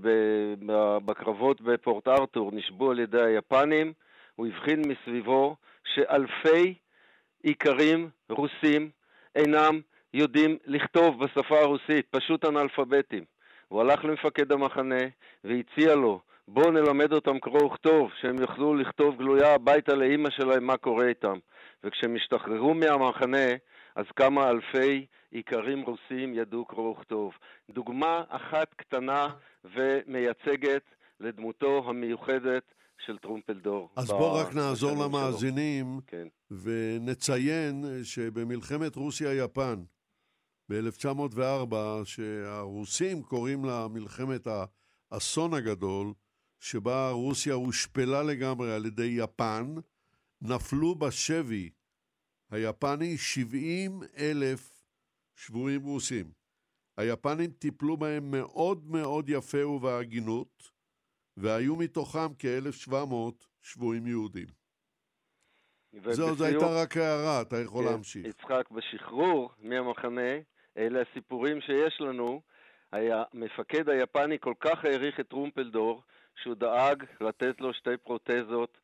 בקרבות בפורט ארתור, נשבו על ידי היפנים, הוא הבחין מסביבו שאלפי עיקרים רוסים אינם יודעים לכתוב בשפה הרוסית, פשוט אנאלפביתים. הוא הלך למפקד המחנה והציע לו, בואו נלמד אותם קרוא וכתוב, שהם יוכלו לכתוב גלויה הביתה לאימא שלהם מה קורה איתם. וכשהם השתחררו מהמחנה, אז כמה אלפי עיקרים רוסים ידעו קרוא וכתוב. דוגמה אחת קטנה ומייצגת לדמותו המיוחדת של טרומפלדור. אז בואו רק נעזור למאזינים, כן. ונציין שבמלחמת רוסיה-יפן, ב-אלף תשע מאות וארבע, שהרוסים קוראים למלחמת האסון הגדול, שבה רוסיה הושפלה לגמרי על ידי יפן, נפלו בשבי היפני שבעים אלף שבויים רוסים. היפנים טיפלו בהם מאוד מאוד יפה ובהגינות, והיו מתוכם כ-אלף שבע מאות שבויים יהודים. זהו, זו הייתה רק הערה, אתה יכול להמשיך. יצחק, בשחרור מהמחנה, אלה הסיפורים שיש לנו, היה מפקד היפני כל כך העריך את טרומפלדור, שהוא דאג לתת לו שתי פרוטזות,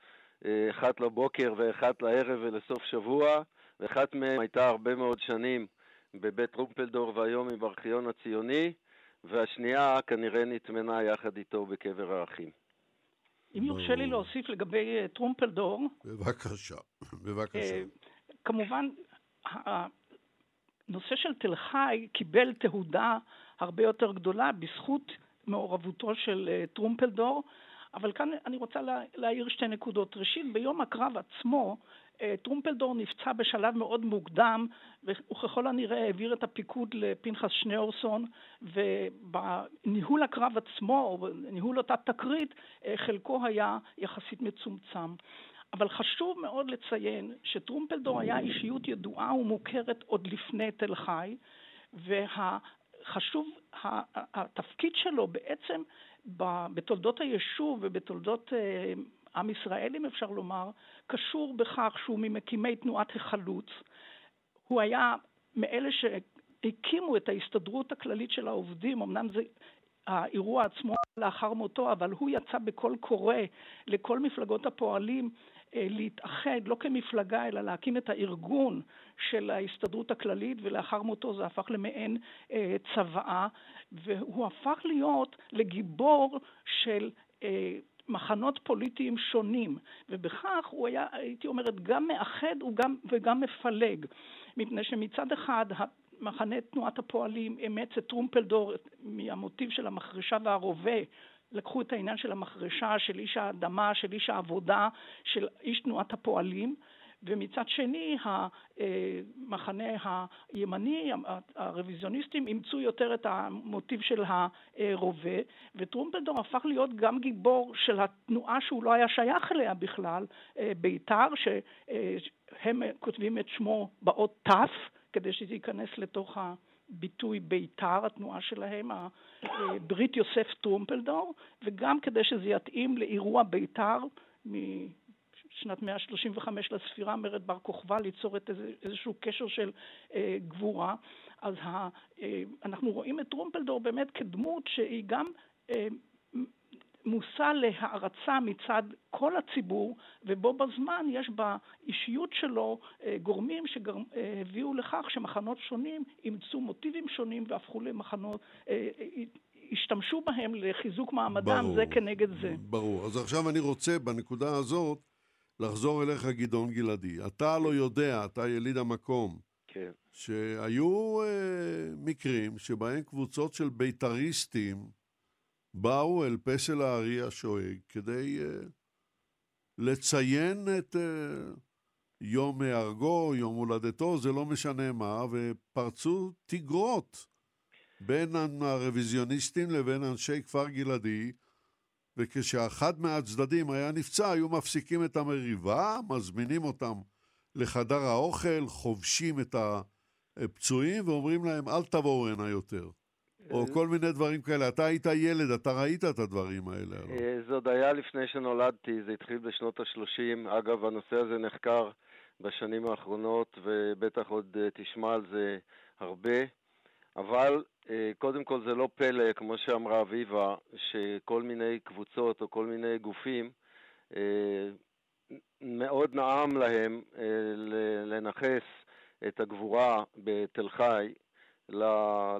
אחת לבוקר ואחת לערב ולסוף שבוע, ואחת מהם הייתה הרבה מאוד שנים בבית טרומפלדור והיום היא בארכיון הציוני, והשנייה כנראה נטמנה יחד איתו בקבר האחים. אם יורשה לי להוסיף לגבי טרומפלדור. בבקשה, בבקשה. כמובן, הנושא של תל חי קיבל תהודה הרבה יותר גדולה בזכות מעורבותו של טרומפלדור, אבל כאן אני רוצה להעיר שתי נקודות. ראשית, ביום הקרב עצמו, טרומפלדור נפצע בשלב מאוד מוקדם, וככל הנראה העביר את הפיקוד לפנחס שניאורסון, ובניהול הקרב עצמו, או בניהול אותה תקרית, חלקו היה יחסית מצומצם. אבל חשוב מאוד לציין שטרומפלדור היה אישיות ידועה ומוכרת עוד לפני תל חי, וה... חשוב התפקיד שלו בעצם בתולדות היישוב ובתולדות עם ישראל, אם אפשר לומר, קשור בכך שהוא ממקימי תנועת החלוץ. הוא היה מאלה שהקימו את ההסתדרות הכללית של העובדים, אמנם זה האירוע עצמו לאחר מותו, אבל הוא יצא בכל קורא לכל מפלגות הפועלים להתאחד, לא כמפלגה, אלא להקים את הארגון של ההסתדרות הכללית, ולאחר מותו זה הפך למעין אה, צבאה, והוא הפך להיות לגיבור של אה, מחנות פוליטיים שונים, ובכך הוא היה, הייתי אומרת, גם מאחד וגם, וגם מפלג, מפני שמצד אחד, מחנה תנועת הפועלים אמץ את טרומפלדור מהמוטיב של המחרשה והרובה, לקחו את העניין של המחרשה, של איש האדמה, של איש העבודה, של איש תנועת הפועלים, ומצד שני המחנה הימני, הרוויזיוניסטים, אימצו יותר את המוטיב של הרובה, וטרומפלדור הפך להיות גם גיבור של התנועה שהוא לא היה שייך אליה בכלל, בית"ר, שהם כותבים את שמו באות תף, כדי שתיכנס לתוך ה... ביטוי בית"ר, התנועה שלהם, ברית יוסף טרומפלדור, וגם כדי שזה יתאים לאירוע בית"ר משנת מאה שלושים וחמש לספירה, מרד בר כוכבא, ליצור את איזשהו קשר של גבורה. אז אנחנו רואים את טרומפלדור באמת כדמות שהיא גם מושא להערצה מצד כל הציבור, ובו בזמן יש באישיות שלו גורמים שהביאו לכך שמחנות שונים אימצו מוטיבים שונים והפכו למחנות, השתמשו בהם לחיזוק מעמדם, ברור, זה כנגד זה. ברור. אז עכשיו אני רוצה בנקודה הזאת לחזור אליך, גדעון גלעדי. אתה לא יודע, אתה יליד המקום, כן. שהיו מקרים שבהם קבוצות של ביתריסטים באו אל פסל הארי השואג כדי uh, לציין את uh, יום הארגו, יום הולדתו, זה לא משנה מה, ופרצו תגרות בין הרוויזיוניסטים לבין אנשי כפר גלעדי, וכשאחד מהצדדים היה נפצע, היו מפסיקים את המריבה, מזמינים אותם לחדר האוכל, חובשים את הפצועים ואומרים להם, אל תבואו הנה יותר. או כל מיני דברים כאלה. אתה היית ילד, אתה ראית את הדברים האלה. זה עוד היה לפני שנולדתי, זה התחיל בשנות ה-שלושים. אגב, הנושא הזה נחקר בשנים האחרונות, ובטח עוד תשמע על זה הרבה. אבל קודם כל זה לא פלא, כמו שאמרה אביבה, שכל מיני קבוצות או כל מיני גופים מאוד נעם להם לנחס את הגבורה בתל חי,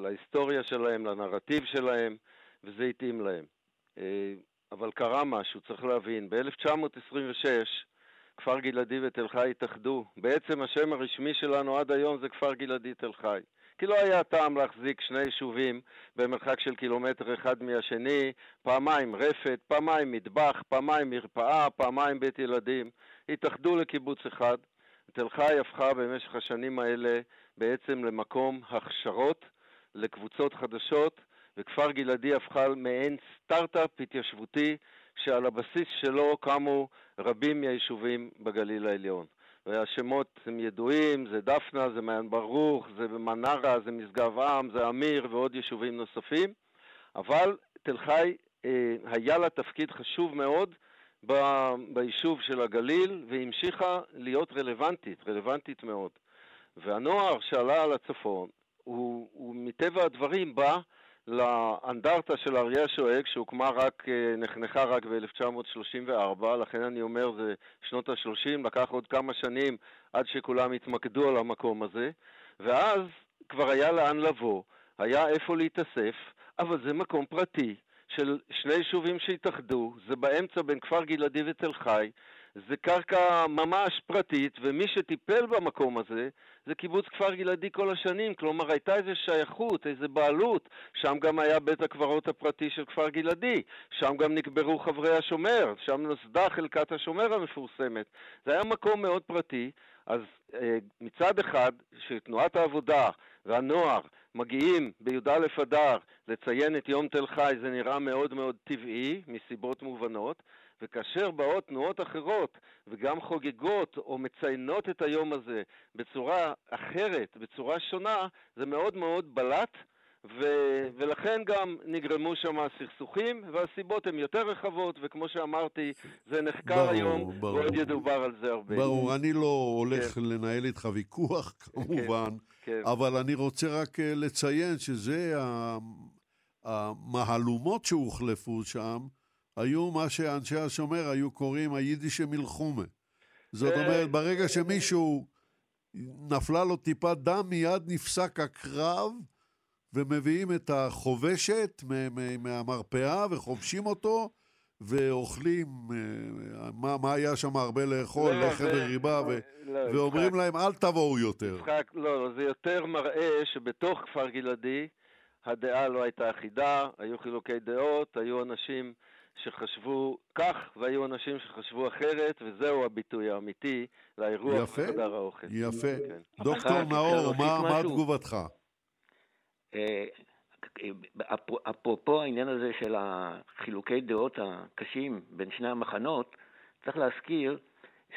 להיסטוריה שלהם, לנרטיב שלהם, וזה התאים להם. אבל קרה משהו, צריך להבין. ב-אלף תשע מאות עשרים ושש כפר גלעדי ותל חי התאחדו. בעצם השם הרשמי שלנו עד היום זה כפר גלעדי תל חי. כי לא היה טעם להחזיק שני יישובים במרחק של קילומטר אחד מהשני, פעמיים רפת, פעמיים מטבח, פעמיים מרפאה, פעמיים בית ילדים. התאחדו לקיבוץ אחד. תל חי הפכה במשך השנים האלה בעצם למקום הכשרות לקבוצות חדשות, וכפר גלעדי הפכה מעין סטארט-אפ התיישבותי שעל הבסיס שלו קמו רבים מהיישובים בגליל העליון. והשמות הם ידועים, זה דפנה, זה מעיין ברוך, זה מנרה, זה משגב עם, זה אמיר ועוד יישובים נוספים. אבל תל חי היה לה תפקיד חשוב מאוד ביישוב של הגליל, והמשיכה להיות רלוונטית, רלוונטית מאוד. והנוער שעלה על הצפון, הוא, הוא מטבע הדברים בא לאנדרטה של אריה השואג, שהוקמה רק, נחנכה רק ב-אלף תשע מאות שלושים וארבע, לכן אני אומר זה שנות ה-שלושים, לקח עוד כמה שנים עד שכולם התמקדו על המקום הזה, ואז כבר היה לאן לבוא, היה איפה להתאסף, אבל זה מקום פרטי, של שני יישובים שהתאחדו, זה באמצע בין כפר גלעדי ותל חי, זה קרקע ממש פרטית, ומי שטיפל במקום הזה, זה קיבוץ כפר גלעדי כל השנים, כלומר הייתה איזו שייכות, איזו בעלות, שם גם היה בית הקברות הפרטי של כפר גלעדי, שם גם נקברו חברי השומר, שם נוסדה חלקת השומר המפורסמת, זה היה מקום מאוד פרטי, אז מצד אחד, שתנועת העבודה והנוער מגיעים בי"א אדר לציין את יום תל חי, זה נראה מאוד מאוד טבעי, מסיבות מובנות, וכאשר באות תנועות אחרות וגם חוגגות או מציינות את היום הזה בצורה אחרת, בצורה שונה, זה מאוד מאוד בלט, ו- ולכן גם נגרמו שם הסכסוכים, והסיבות הן יותר רחבות, וכמו שאמרתי, זה נחקר ברור, היום, ברור, ועוד ידובר על זה הרבה. ברור, אני לא הולך כן. לנהל איתך ויכוח, כמובן, כן, כן. אבל אני רוצה רק לציין שזה ה... המהלומות שהוחלפו שם, היו מה שאנשי השומר היו קוראים היידיש מלחומה. זאת אומרת, ברגע שמישהו נפלה לו טיפת דם, מיד נפסק הקרב, ומביאים את החובשת מהמרפאה וחובשים אותו, ואוכלים, מה, מה היה שם הרבה לאכול, לא, לחם וריבה, ו- לא, ואומרים יצחק, להם, אל תבואו יותר. יצחק, לא, זה יותר מראה שבתוך כפר גלעדי, הדעה לא הייתה אחידה, היו חילוקי דעות, היו אנשים שחשבו כך, והיו אנשים שחשבו אחרת, וזהו הביטוי האמיתי לאירוע בחדר האוכל. יפה, יפה. כן. דוקטור נאור, מה, מה תגובתך? אה... אפרופו העניין הזה של החילוקי דעות הקשים בין שני המחנות, צריך להזכיר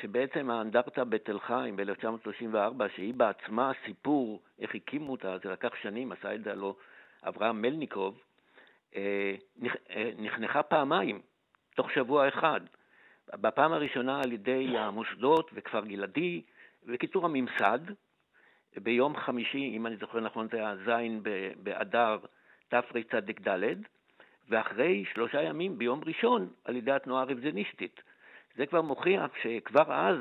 שבעצם האנדרטה בתל חיים ב-אלף תשע מאות שלושים וארבע, שהיא בעצמה סיפור, איך הקימו אותה, זה לקח שנים, עשה את זה לא אברהם מלניקוב, נחנכה פעמיים, תוך שבוע אחד. בפעם הראשונה על ידי המוסדות וכפר גלעדי, וקיצור הממסד, ביום חמישי, אם אני זוכר נכון, זה היה זין באדר תרצ"ד, ואחרי שלושה ימים ביום ראשון על ידי התנועה הרוויזיוניסטית. זה כבר מוכיח שכבר אז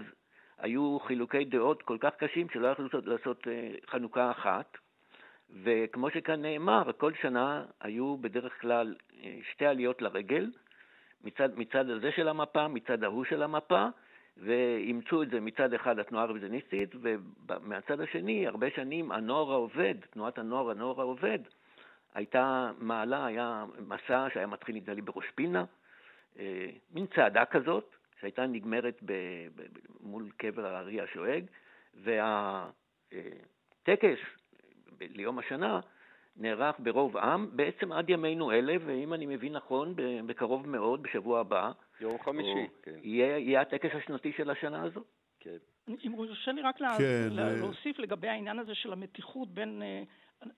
היו חילוקי דעות כל כך קשים שלא יכלו לעשות חנוכה אחת, וכמו שכאן נאמר, כל שנה היו בדרך כלל שתי עליות לרגל, מצד, מצד הזה של המפה, מצד ההוא של המפה, ואימצו את זה מצד אחד התנועה הרוויזיוניסטית, ומהצד השני הרבה שנים הנוער העובד, תנועת הנוער, הנוער העובד, הייתה מעלה, היה מסע שהיה מתחיל נדמה לי בראש פינה, מין צעדה כזאת שהייתה נגמרת ב, ב, ב, מול קבר הארי השואג, והטקס ליום השנה נערך ברוב עם, בעצם עד ימינו אלה, ואם אני מבין נכון, בקרוב מאוד, בשבוע הבא, יום חמישי, כן. יהיה, יהיה הטקס השנתי של השנה הזו. כן. אם רוצה לי רק כן, לה, אה... להוסיף לגבי העניין הזה של המתיחות בין אה,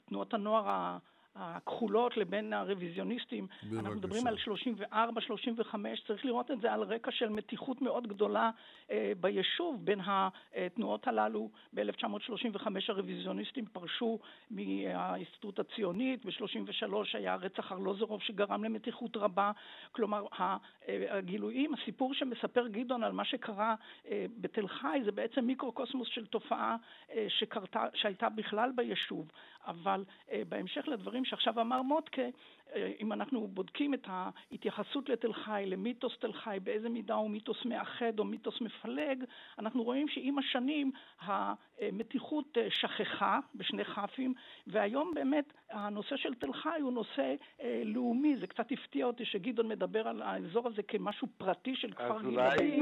תנועות הנוער הכחולות לבין הרוויזיוניסטים, בבקשה. אנחנו מדברים על שלושים וארבע שלושים וחמש, צריך לראות את זה על רקע של מתיחות מאוד גדולה אה, ביישוב בין התנועות הללו. ב-אלף תשע מאות שלושים וחמש הרוויזיוניסטים פרשו מההסתדרות הציונית, ב-שלושים ושלוש היה רצח ארלוזורוב שגרם למתיחות רבה, כלומר הגילויים, הסיפור שמספר גדעון על מה שקרה אה, בתל חי, זה בעצם מיקרוקוסמוס של תופעה אה, שקרתה, שהייתה בכלל ביישוב, אבל אה, בהמשך לדברים שעכשיו אמר מודכי, אם אנחנו בודקים את ההתייחסות לתל חי, למיתוס תל חי, באיזה מידה הוא מיתוס מאחד או מיתוס מפלג, אנחנו רואים שעם השנים המתיחות שכחה בשני חפים, והיום באמת הנושא של תל חי הוא נושא לאומי. זה קצת הפתיע אותי שגדעון מדבר על האזור הזה כמשהו פרטי של כפר גלעדי,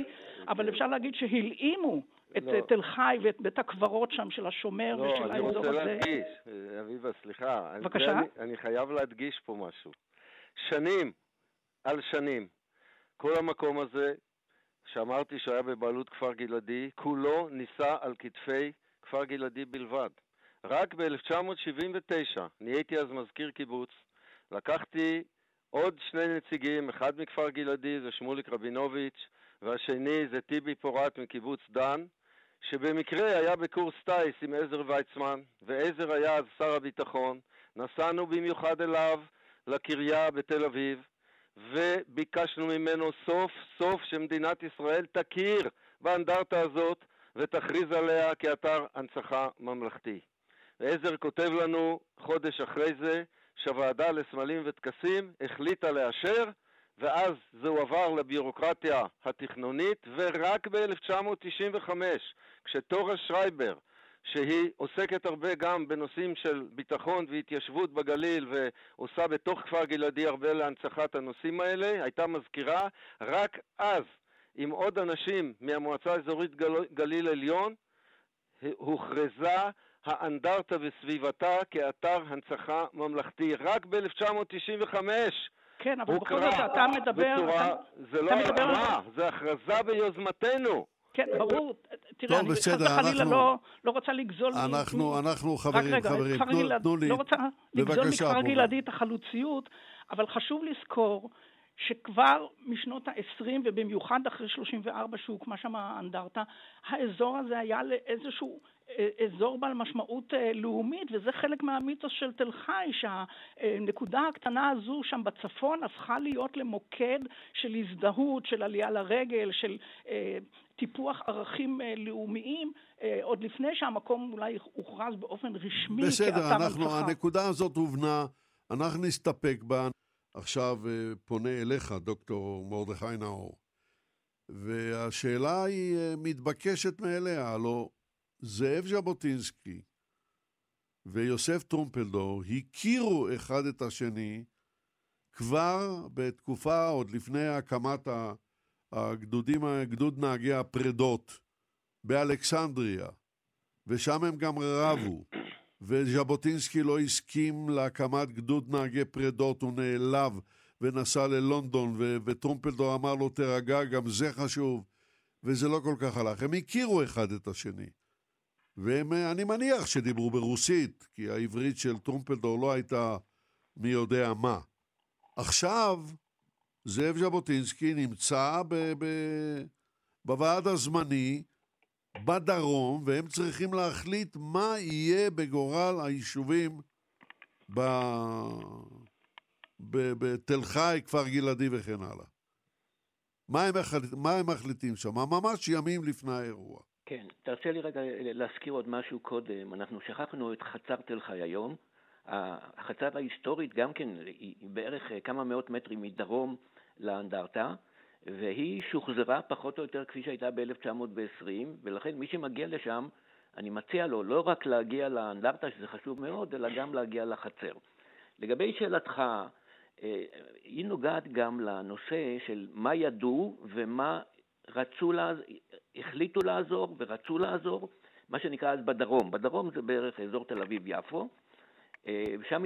אבל אפשר להגיד שהלאימו את לא. תל חי ואת בית הקברות שם של השומר לא, ושל האזור הזה. לא, אני רוצה להדגיש, אביבה, סליחה. בבקשה? אני, אני חייב להדגיש פה משהו. שנים על שנים, כל המקום הזה, שאמרתי שהיה בבעלות כפר גלעדי, כולו ניסה על כתפי כפר גלעדי בלבד. רק ב-אלף תשע מאות שבעים ותשע, נהייתי אז מזכיר קיבוץ, לקחתי עוד שני נציגים, אחד מכפר גלעדי, זה שמוליק רבינוביץ', והשני זה טיבי פורט מקיבוץ דן, שבמקרה היה בקורס טייס עם עזר ויצמן, ועזר היה אז שר הביטחון, נסענו במיוחד אליו לקריה בתל אביב, וביקשנו ממנו סוף סוף שמדינת ישראל תכיר באנדרטה הזאת, ותכריז עליה כאתר הנצחה ממלכתי. ועזר כותב לנו חודש אחרי זה, שהוועדה לסמלים וטקסים החליטה לאשר, ואז זה הועבר לבירוקרטיה התכנונית, ורק ב-אלף תשע מאות תשעים וחמש, כשתורה שרייבר, שהיא עוסקת הרבה גם בנושאים של ביטחון והתיישבות בגליל, ועושה בתוך כפר גלעדי הרבה להנצחת הנושאים האלה, הייתה מזכירה, רק אז, עם עוד אנשים מהמועצה האזורית גליל עליון, הוכרזה האנדרטה וסביבתה כאתר הנצחה ממלכתי, רק ב-אלף תשע מאות תשעים וחמש, כן, אבל בכל זאת אתה מדבר... בצורה, אתה, זה לא הרמה, זה הכרזה ביוזמתנו. כן, ברור. תראה, אני חלילה לא, לא רוצה לגזול... אנחנו, אנחנו חברים, חברים, תנו לי... לא רוצה לגזול מכפר גלעדי את החלוציות, אבל חשוב לזכור שכבר משנות ה-עשרים ובמיוחד אחרי שלושים וארבע שהוקמה שם האנדרטה, האזור הזה היה לאיזשהו אזור בעל משמעות לאומית, וזה חלק מהמיתוס של תל חי, שהנקודה הקטנה הזו שם בצפון הפכה להיות למוקד של הזדהות, של עלייה לרגל, של טיפוח ערכים לאומיים, עוד לפני שהמקום אולי הוכרז באופן רשמי. בסדר, אנחנו, הנקודה הזאת הובנה, אנחנו נסתפק בה. עכשיו פונה אליך דוקטור מורדכי נאור, והשאלה היא מתבקשת מאליה, הלא זאב ז'בוטינסקי ויוסף טרומפלדור הכירו אחד את השני כבר בתקופה עוד לפני הקמת הגדודים, גדוד נהגי הפרדות באלכסנדריה, ושם הם גם רבו, וז'בוטינסקי לא הסכים להקמת גדוד נהגי פרדות, הוא נעלב ונסע ללונדון, ו- וטרומפלדור אמר לו תרגע, גם זה חשוב, וזה לא כל כך הלך. הם הכירו אחד את השני, ואני מניח שדיברו ברוסית, כי העברית של טרומפלדור לא הייתה מי יודע מה. עכשיו זאב ז'בוטינסקי נמצא ב- ב- בוועד הזמני בדרום, והם צריכים להחליט מה יהיה בגורל היישובים ב... ב... בתל חי, כפר גלעדי וכן הלאה. מה הם, החליט... מה הם מחליטים שם? ממש ימים לפני האירוע. כן, תרצה לי רגע להזכיר עוד משהו קודם. אנחנו שכחנו את חצר תל חי היום. החצר ההיסטורית גם כן היא בערך כמה מאות מטרים מדרום לאנדרטה, והיא שוחזרה פחות או יותר כפי שהייתה ב-אלף תשע מאות ועשרים, ולכן מי שמגיע לשם, אני מציע לו לא רק להגיע לאנדרטה, שזה חשוב מאוד, אלא גם להגיע לחצר. לגבי שאלתך, היא נוגעת גם לנושא של מה ידעו ומה רצו לעזור, החליטו לעזור ורצו לעזור, מה שנקרא אז בדרום. בדרום זה בערך אזור תל אביב-יפו, שם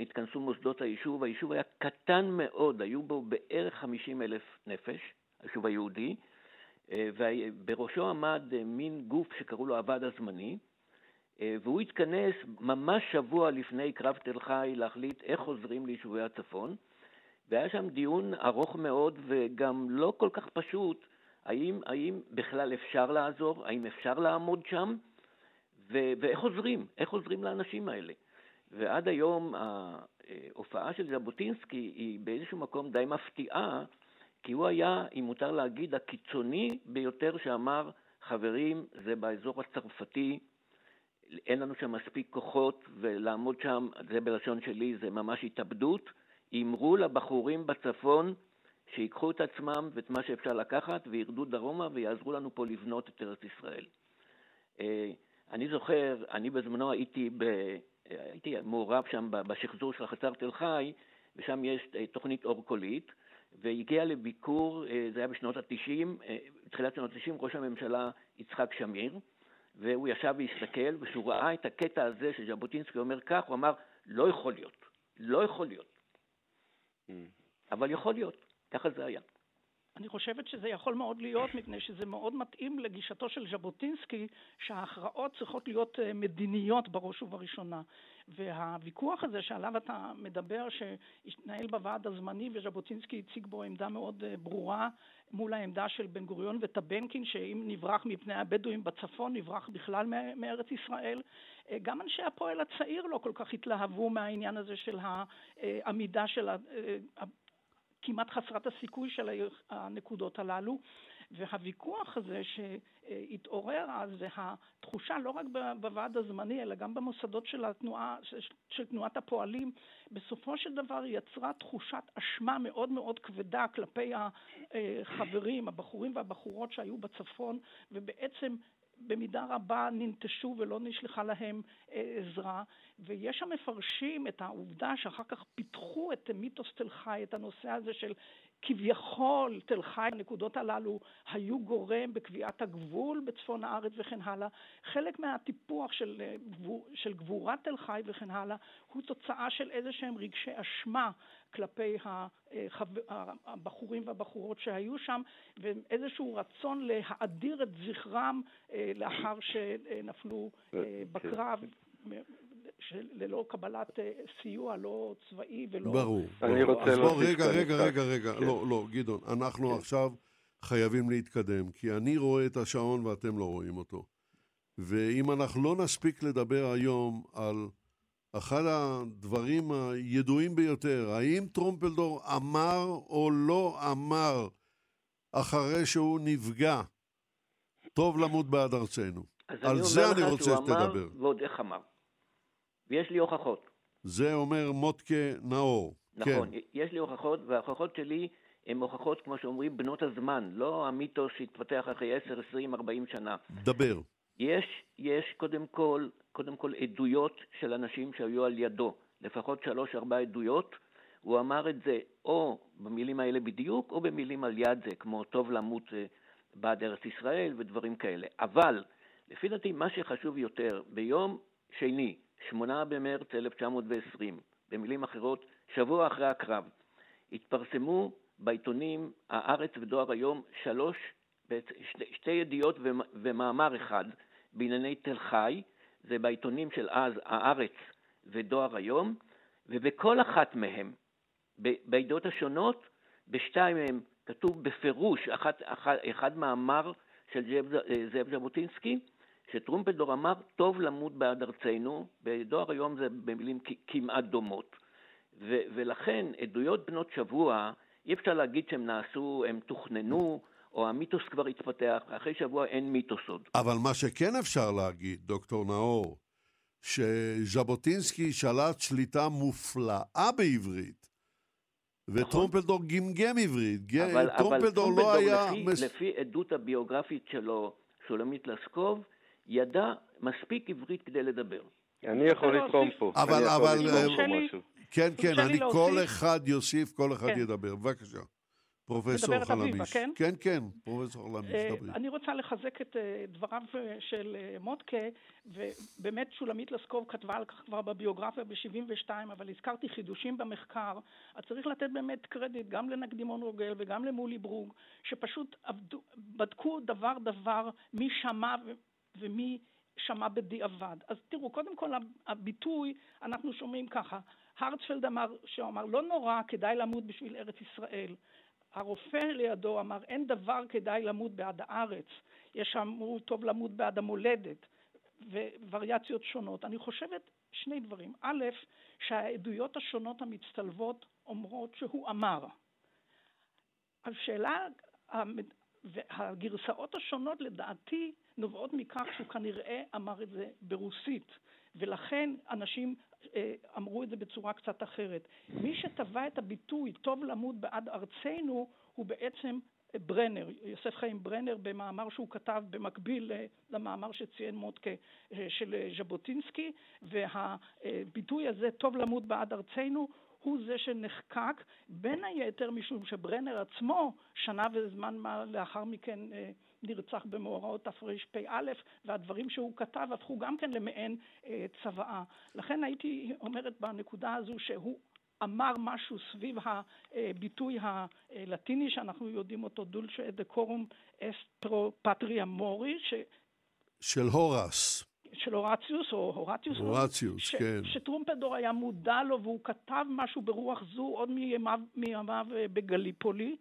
התכנסו מוסדות היישוב. היישוב היה קטן מאוד, היו בו בערך חמישים אלף נפש, היישוב היהודי, ובראשו עמד מין גוף שקראו לו הוועד הזמני, והוא התכנס ממש שבוע לפני קרב תל חי להחליט איך חוזרים ליישובי הצפון, והיה שם דיון ארוך מאוד וגם לא כל כך פשוט, האם, האם בכלל אפשר לעזור, האם אפשר לעמוד שם, ו- ואיך עוזרים, איך עוזרים לאנשים האלה. ועד היום ההופעה של ז'בוטינסקי היא באיזשהו מקום די מפתיעה, כי הוא היה, אם מותר להגיד, הקיצוני ביותר שאמר, חברים, זה באזור הצרפתי, אין לנו שם מספיק כוחות, ולעמוד שם, זה בלשון שלי, זה ממש התאבדות, אמרו לבחורים בצפון שיקחו את עצמם ואת מה שאפשר לקחת, וירדו דרומה ויעזרו לנו פה לבנות את ארץ ישראל. אני זוכר, אני בזמנו הייתי ב... הייתי מעורב שם בשחזור של חצר תל חי, ושם יש תוכנית אור קולית, והגיע לביקור, זה היה בשנות ה-תשעים, תחילת שנות ה-תשעים, ראש הממשלה יצחק שמיר, והוא ישב והסתכל, ושהוא ראה את הקטע הזה שז'בוטינסקי אומר כך, הוא אמר, לא יכול להיות, לא יכול להיות. Mm. אבל יכול להיות, ככה זה היה. אני חושבת שזה יכול מאוד להיות, מפני שזה מאוד מתאים לגישתו של ז'בוטינסקי, שההכרעות צריכות להיות מדיניות בראש ובראשונה. והוויכוח הזה שעליו אתה מדבר, שהתנהל בוועד הזמני, וז'בוטינסקי הציג בו עמדה מאוד ברורה, מול העמדה של בן גוריון וטבנקין, שאם נברח מפני הבדואים בצפון, נברח בכלל מארץ ישראל. גם אנשי הפועל הצעיר לא כל כך התלהבו מהעניין הזה של העמידה של ה... כמעט חסרת הסיכוי של הנקודות הללו, והוויכוח הזה שהתעורר אז, והתחושה לא רק בוועד הזמני, אלא גם במוסדות של, התנועה, של תנועת הפועלים, בסופו של דבר יצרה תחושת אשמה מאוד מאוד כבדה כלפי החברים, הבחורים והבחורות שהיו בצפון, ובעצם במידה רבה ננטשו ולא נשלחה להם עזרה, ויש שם מפרשים את העובדה שאחר כך פיתחו את מיתוס תל חי, את הנושא הזה של כביכול תל חי, הנקודות הללו היו גורם בקביעת הגבול בצפון הארץ וכן הלאה. חלק מהטיפוח של, של גבורת תל חי וכן הלאה הוא תוצאה של איזה שהם רגשי אשמה כלפי הבחורים והבחורות שהיו שם, ואיזשהו רצון להאדיר את זכרם לאחר שנפלו בקרב שללא קבלת סיוע, לא צבאי ולא... ברור. אני רוצה לא... רגע, רגע, רגע, רגע. לא, לא, גדעון, אנחנו עכשיו חייבים להתקדם, כי אני רואה את השעון ואתם לא רואים אותו. ואם אנחנו לא נספיק לדבר היום על אחד הדברים הידועים ביותר, האם טרומפלדור אמר או לא אמר אחרי שהוא נפגע, טוב למות בעד ארצנו. על זה אני רוצה שתדבר. ועוד איך אמר. ויש לי הוכחות. זה אומר מורדכי נאור. נכון, כן. יש לי הוכחות, וההוכחות שלי הן הוכחות, כמו שאומרים, בנות הזמן, לא המיתוס שהתפתח אחרי עשר, עשרים, ארבעים שנה. דבר. יש, יש קודם כל, קודם כל עדויות של אנשים שהיו על ידו, לפחות שלוש, ארבע עדויות, הוא אמר את זה או במילים האלה בדיוק, או במילים על יד זה, כמו טוב למות בעד ארץ ישראל ודברים כאלה. אבל, לפי דעתי, מה שחשוב יותר, ביום שני, שמונה במרץ אלף תשע מאות ועשרים, במילים אחרות, שבוע אחרי הקרב, התפרסמו בעיתונים הארץ ודואר היום שלוש, שתי ידיעות ומאמר אחד בענייני תל חי, זה בעיתונים של אז הארץ ודואר היום, ובכל אחת מהם, בעידות השונות, בשתיים מהם כתוב בפירוש אחד, אחד, אחד מאמר של זאב ז'בוטינסקי, שטרומפלדור אמר טוב למות בעד ארצנו, בדואר היום זה במילים כמעט דומות, ו, ולכן עדויות בנות שבוע, אי אפשר להגיד שהם נעשו, הם תוכננו, או המיתוס כבר התפתח, אחרי שבוע אין מיתוס עוד. אבל מה שכן אפשר להגיד, דוקטור נאור, שז'בוטינסקי שלט שליטה מופלאה בעברית, וטרומפלדור נכון. גמגם עברית, אבל, טרומפלדור אבל לא היה... לפי, מס... לפי עדות הביוגרפית שלו, שולמית לסקוב, ידע מספיק עברית כדי לדבר. אני יכול לתרום פה. אבל, אבל... כן, כן, אני כל אחד יוסיף, כל אחד ידבר. בבקשה. פרופסור חלמיש. כן? כן, כן, פרופסור חלמיש. אני רוצה לחזק את דבריו של מורדכי, ובאמת שולמית לסקוב כתבה על כך כבר בביוגרפיה ב-שבעים ושתיים, אבל הזכרתי חידושים במחקר, אז צריך לתת באמת קרדיט גם לנקדימון רוגל וגם למולי ברוג, שפשוט בדקו דבר דבר מי שמע ומי שמע בדיעבד. אז תראו, קודם כל הביטוי, אנחנו שומעים ככה, הרצפלד אמר, שאומר, לא נורא, כדאי למות בשביל ארץ ישראל. הרופא לידו אמר, אין דבר כדאי למות בעד הארץ. יש אמרו, טוב למות בעד המולדת, ווריאציות שונות. אני חושבת שני דברים. א', שהעדויות השונות המצטלבות אומרות שהוא אמר. השאלה, הגרסאות השונות לדעתי נובעות מכך שהוא כנראה אמר את זה ברוסית. ולכן אנשים אה, אמרו את זה בצורה קצת אחרת. מי שטבע את הביטוי טוב למות בעד ארצנו הוא בעצם ברנר, יוסף חיים ברנר, במאמר שהוא כתב במקביל למאמר שציין מורדכי של ז'בוטינסקי, והביטוי הזה טוב למות בעד ארצנו הוא זה שנחקק בין היתר משום שברנר עצמו שנה וזמן מה לאחר מכן נרצח במאורעות תרפ"א, והדברים שהוא כתב הפכו גם כן למעין צוואה. לכן הייתי אומרת בנקודה הזו שהוא אמר משהו סביב הביטוי הלטיני שאנחנו יודעים אותו, דולצ'ה דקורום אסט פטריה מורי, ש... של הורס. של הורציוס, או הורציוס, הורציוס ש- כן. שטרומפלדור היה מודע לו, והוא כתב משהו ברוח זו עוד מימיו, מימיו בגליפולי,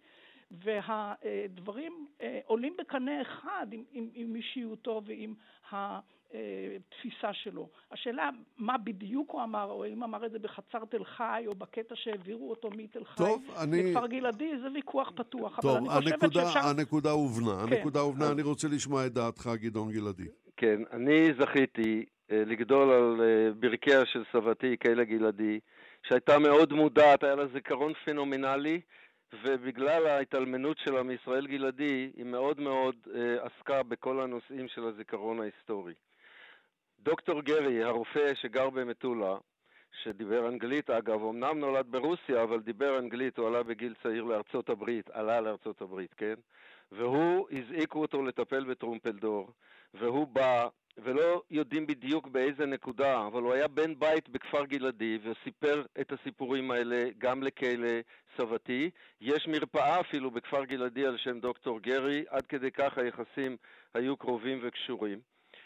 והדברים עולים בקנה אחד עם, עם, עם אישיותו ועם התפיסה שלו. השאלה מה בדיוק הוא אמר, או אם אמר את זה בחצר תל חי, או בקטע שהעבירו אותו מתל חי, לכפר גלעדי, זה ויכוח פתוח. טוב, אבל אני חושבת שאפשר... הנקודה הובנה, כן. הנקודה הובנה, אני... אני רוצה לשמוע את דעתך, גדעון גלעדי. כן, אני זכיתי לגדול על ברכיה של סבתי, קיילה גלעדי, שהייתה מאוד מודעת, היה לה זיכרון פנומנלי, ובגלל ההתעלמנות שלה מישראל גלעדי, היא מאוד מאוד עסקה בכל הנושאים של הזיכרון ההיסטורי. דוקטור גרי, הרופא שגר במטולה, שדיבר אנגלית אגב, אמנם נולד ברוסיה, אבל דיבר אנגלית, הוא עלה בגיל צעיר לארצות הברית, עלה לארצות הברית, כן? והוא, הזעיקו אותו לטפל בטרומפלדור, והוא בא, ולא יודעים בדיוק באיזה נקודה, אבל הוא היה בן בית בכפר גלעדי, וסיפר את הסיפורים האלה גם לקהילה סבתי. יש מרפאה אפילו בכפר גלעדי על שם דוקטור גרי, עד כדי כך היחסים היו קרובים וקשורים.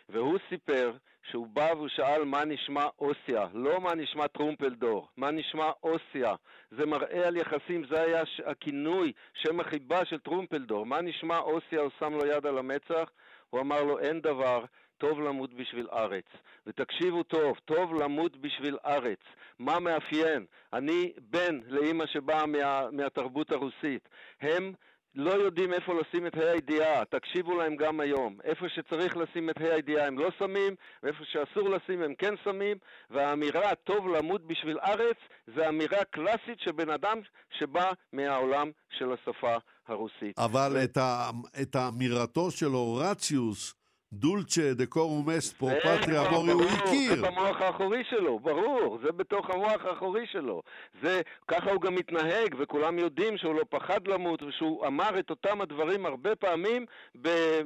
והוא סיפר שהוא בא והוא שאל מה נשמע אוסיה, לא מה נשמע טרומפלדור, מה נשמע אוסיה. זה מראה על יחסים, זה היה הכינוי, שם החיבה של טרומפלדור, מה נשמע אוסיה, הוא שם לו יד על המצח, הוא אמר לו אין דבר, טוב למות בשביל ארץ. ותקשיבו טוב, טוב למות בשביל ארץ. מה מאפיין? אני בן לאמא שבאה מה, מהתרבות הרוסית. הם לא יודעים איפה לשים את הידיעה, תקשיבו להם גם היום. איפה שצריך לשים את הידיעה הם לא שמים, ואיפה שאסור לשים הם כן שמים, והאמירה טוב למות בשביל ארץ, זה אמירה קלאסית שבן אדם שבא מהעולם של השפה הרוסית. אבל ו... את, ה... את האמירתו של אורציוס, דולצ'ה, דקורום אסט, פרופטריה, בורי, הוא הכיר. זה במוח האחורי שלו, ברור, זה בתוך המוח האחורי שלו. זה, ככה הוא גם מתנהג, וכולם יודעים שהוא לא פחד למות, ושהוא אמר את אותם הדברים הרבה פעמים,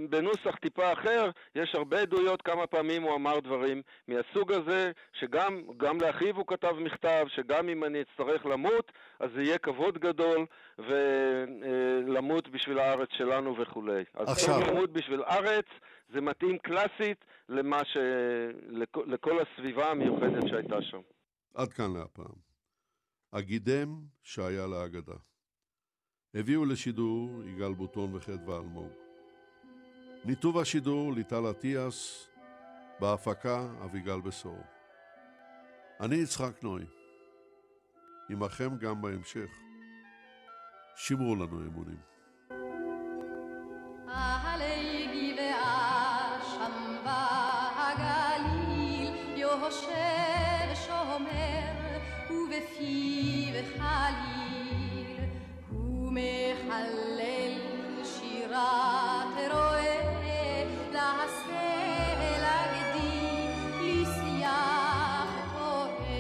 בנוסח טיפה אחר, יש הרבה עדויות כמה פעמים הוא אמר דברים מהסוג הזה, שגם גם לאחיו הוא כתב מכתב, שגם אם אני אצטרך למות, אז זה יהיה כבוד גדול, ולמות בשביל הארץ שלנו וכו'. אז טוב למות בשביל ארץ, זה מתאים קלאסית למה ש... לכל, לכל הסביבה המיוחדת שהייתה שם. עד כאן להפעם. הגידם שהיה להגדה. הביאו לשידור יגאל בוטון וחדווה אלמוג. ניתוב השידור ליטל עטיאס, בהפקה אביגל בשור. אני יצחק נוי. עמכם גם בהמשך. שמרו לנו אמונים. הלגי והשם והגליל יושב שומר ובפי וחליל הוא מחלל שירה תרועה להסל הגדי לשיח תוהה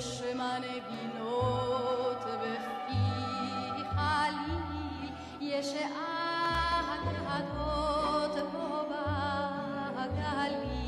Shemane binot vefi halil yeshaat adot baba galil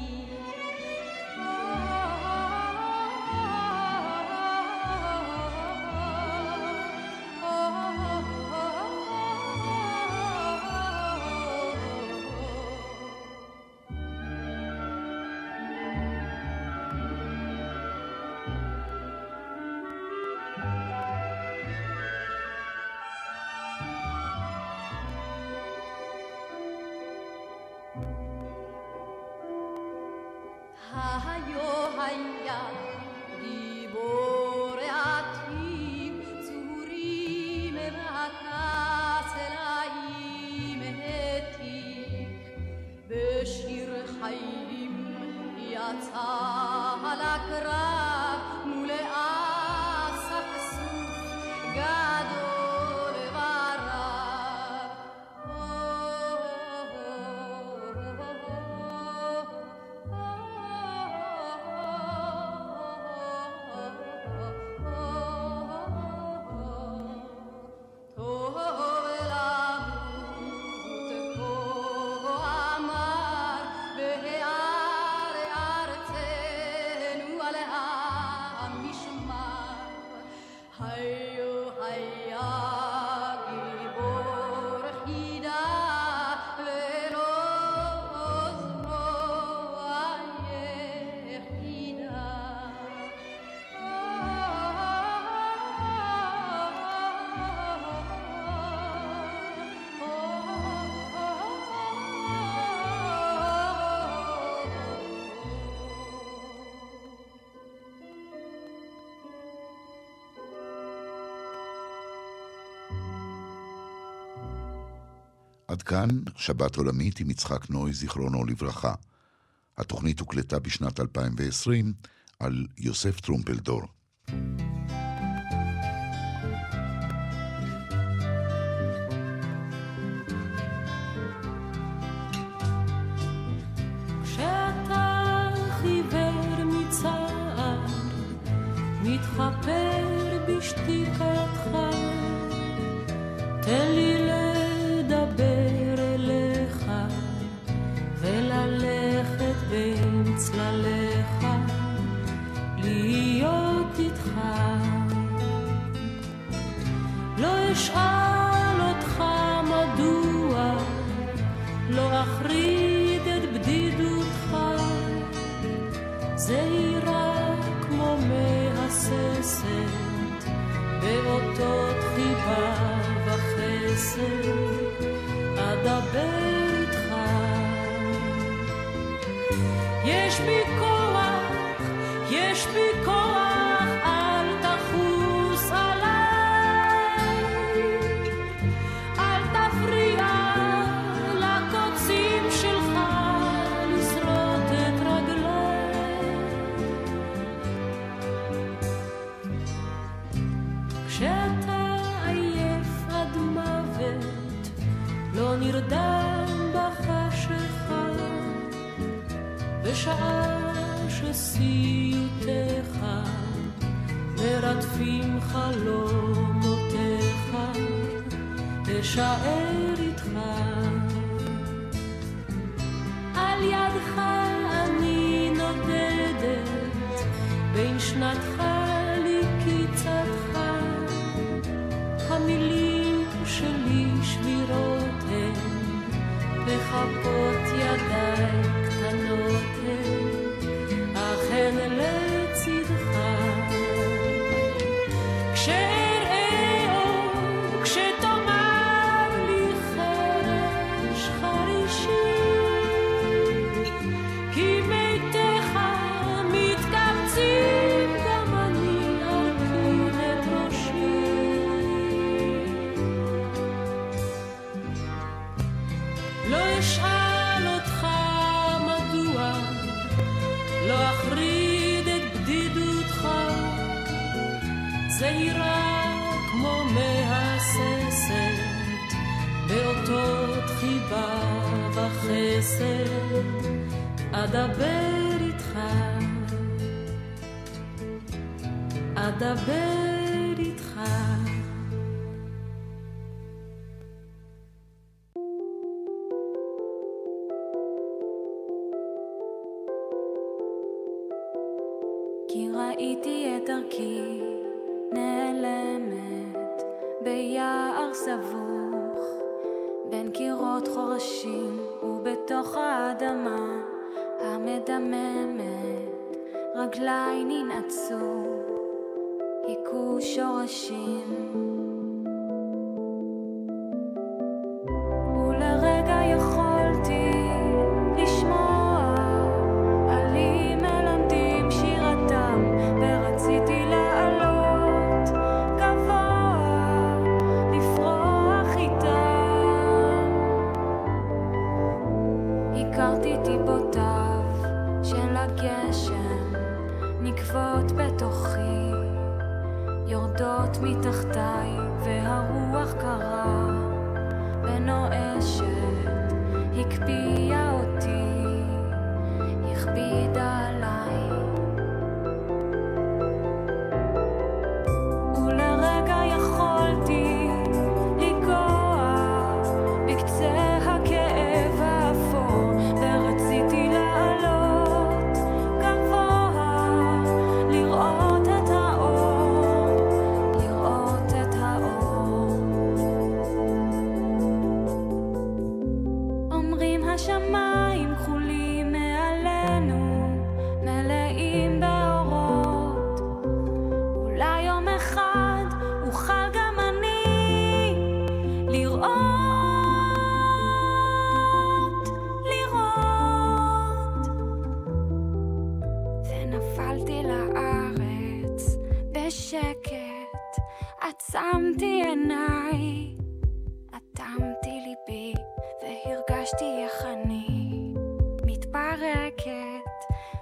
עד כאן שבת עולמית עם יצחק נוי זיכרונו לברכה. התוכנית הוקלטה בשנת אלפיים ועשרים על יוסף טרומפלדור. כשאתה חיוור מצער מתחפר בשתיקתך, תן לי לדבר אליך וללכת בין צלליך, להיות איתך. לא אשאל אותך מדוע, לא אחריד את בדידותך, זהירה כמו מהססת באותות חיבה וחסד, אדבר איתך. יש בי כוח, יש בי כוח, אל תחוס עליי, אל תפריע לקוצים שלך לזרות את רגלי. כשאתה עייף עד מוות, לא נרדם בחשך, בשעה שסיוטך מרדפים חלומותיך, תשאר איתך. על ידך אני נודדת, בין שנתך לקיצתך, המילים שלי שבירות הן, מחפות ידיי קטנות הן, אכן לצדך. כשאראה אור, כשתאמר לי חרש חרישי, כי מתיך מתקבצים, גם אני ארכין את ראשי. לא אשאל אותך מדוע, לא אחריד את בדידותך, זהירה כמו מהססת באותות חיבה וחסד, אדבר איתך, אדבר איתך. ראיתי את דרכי נעלמת ביער סבוך, בין קירות חורשים ובתוך האדמה המדממת, רגליי ננעצו, היכו שורשים, ולרגע יכולתי לשמוע נקבות בתוכי, יורדות מתחתיי, והרוח קרה ונואשת, הקפיאה אותי, הכבידה עליי, ולרגע יכולתי לגוע בקצה הכאב האפור, ורציתי לעלות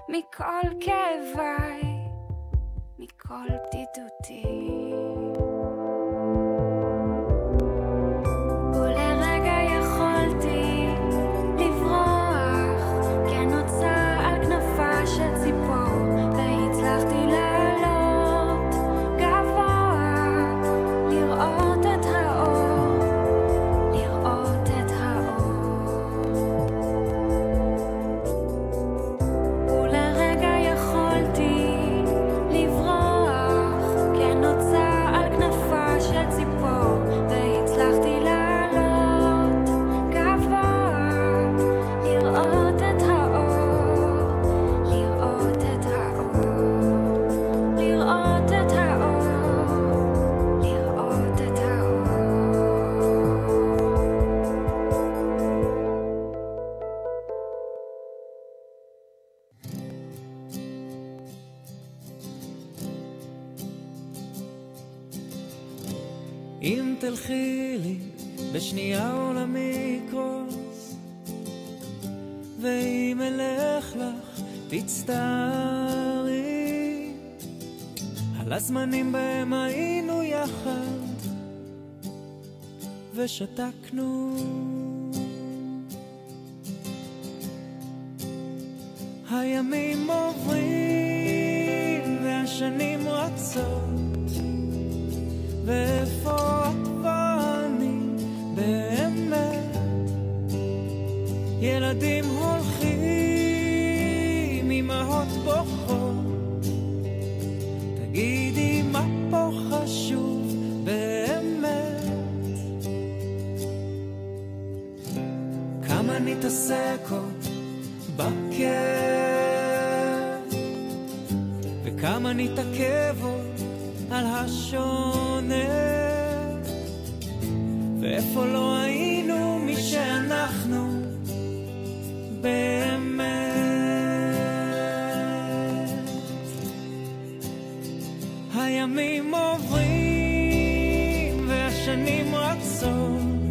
מכל כאביי, מכל בדידותי. ולרגע יכולתי לברוח, כנוצה על כנפה של ציפור, והצלחתי לעלות אם תלכי לי בשנייה עולמי יקרוס, ואם אלך לך תצטערי על הזמנים בהם היינו יחד ושתקנו. הימים עוברים והשנים רצות, ואיפה כבר אני באמת? ילדים הולכים, אמהות בוכות, תגידי מה פה חשוב באמת? כמה נתעסק עוד בכיף, וכמה נתעכב עוד על השונה, ואיפה לא היינו מי שאנחנו באמת? הימים עוברים והשנים רצות,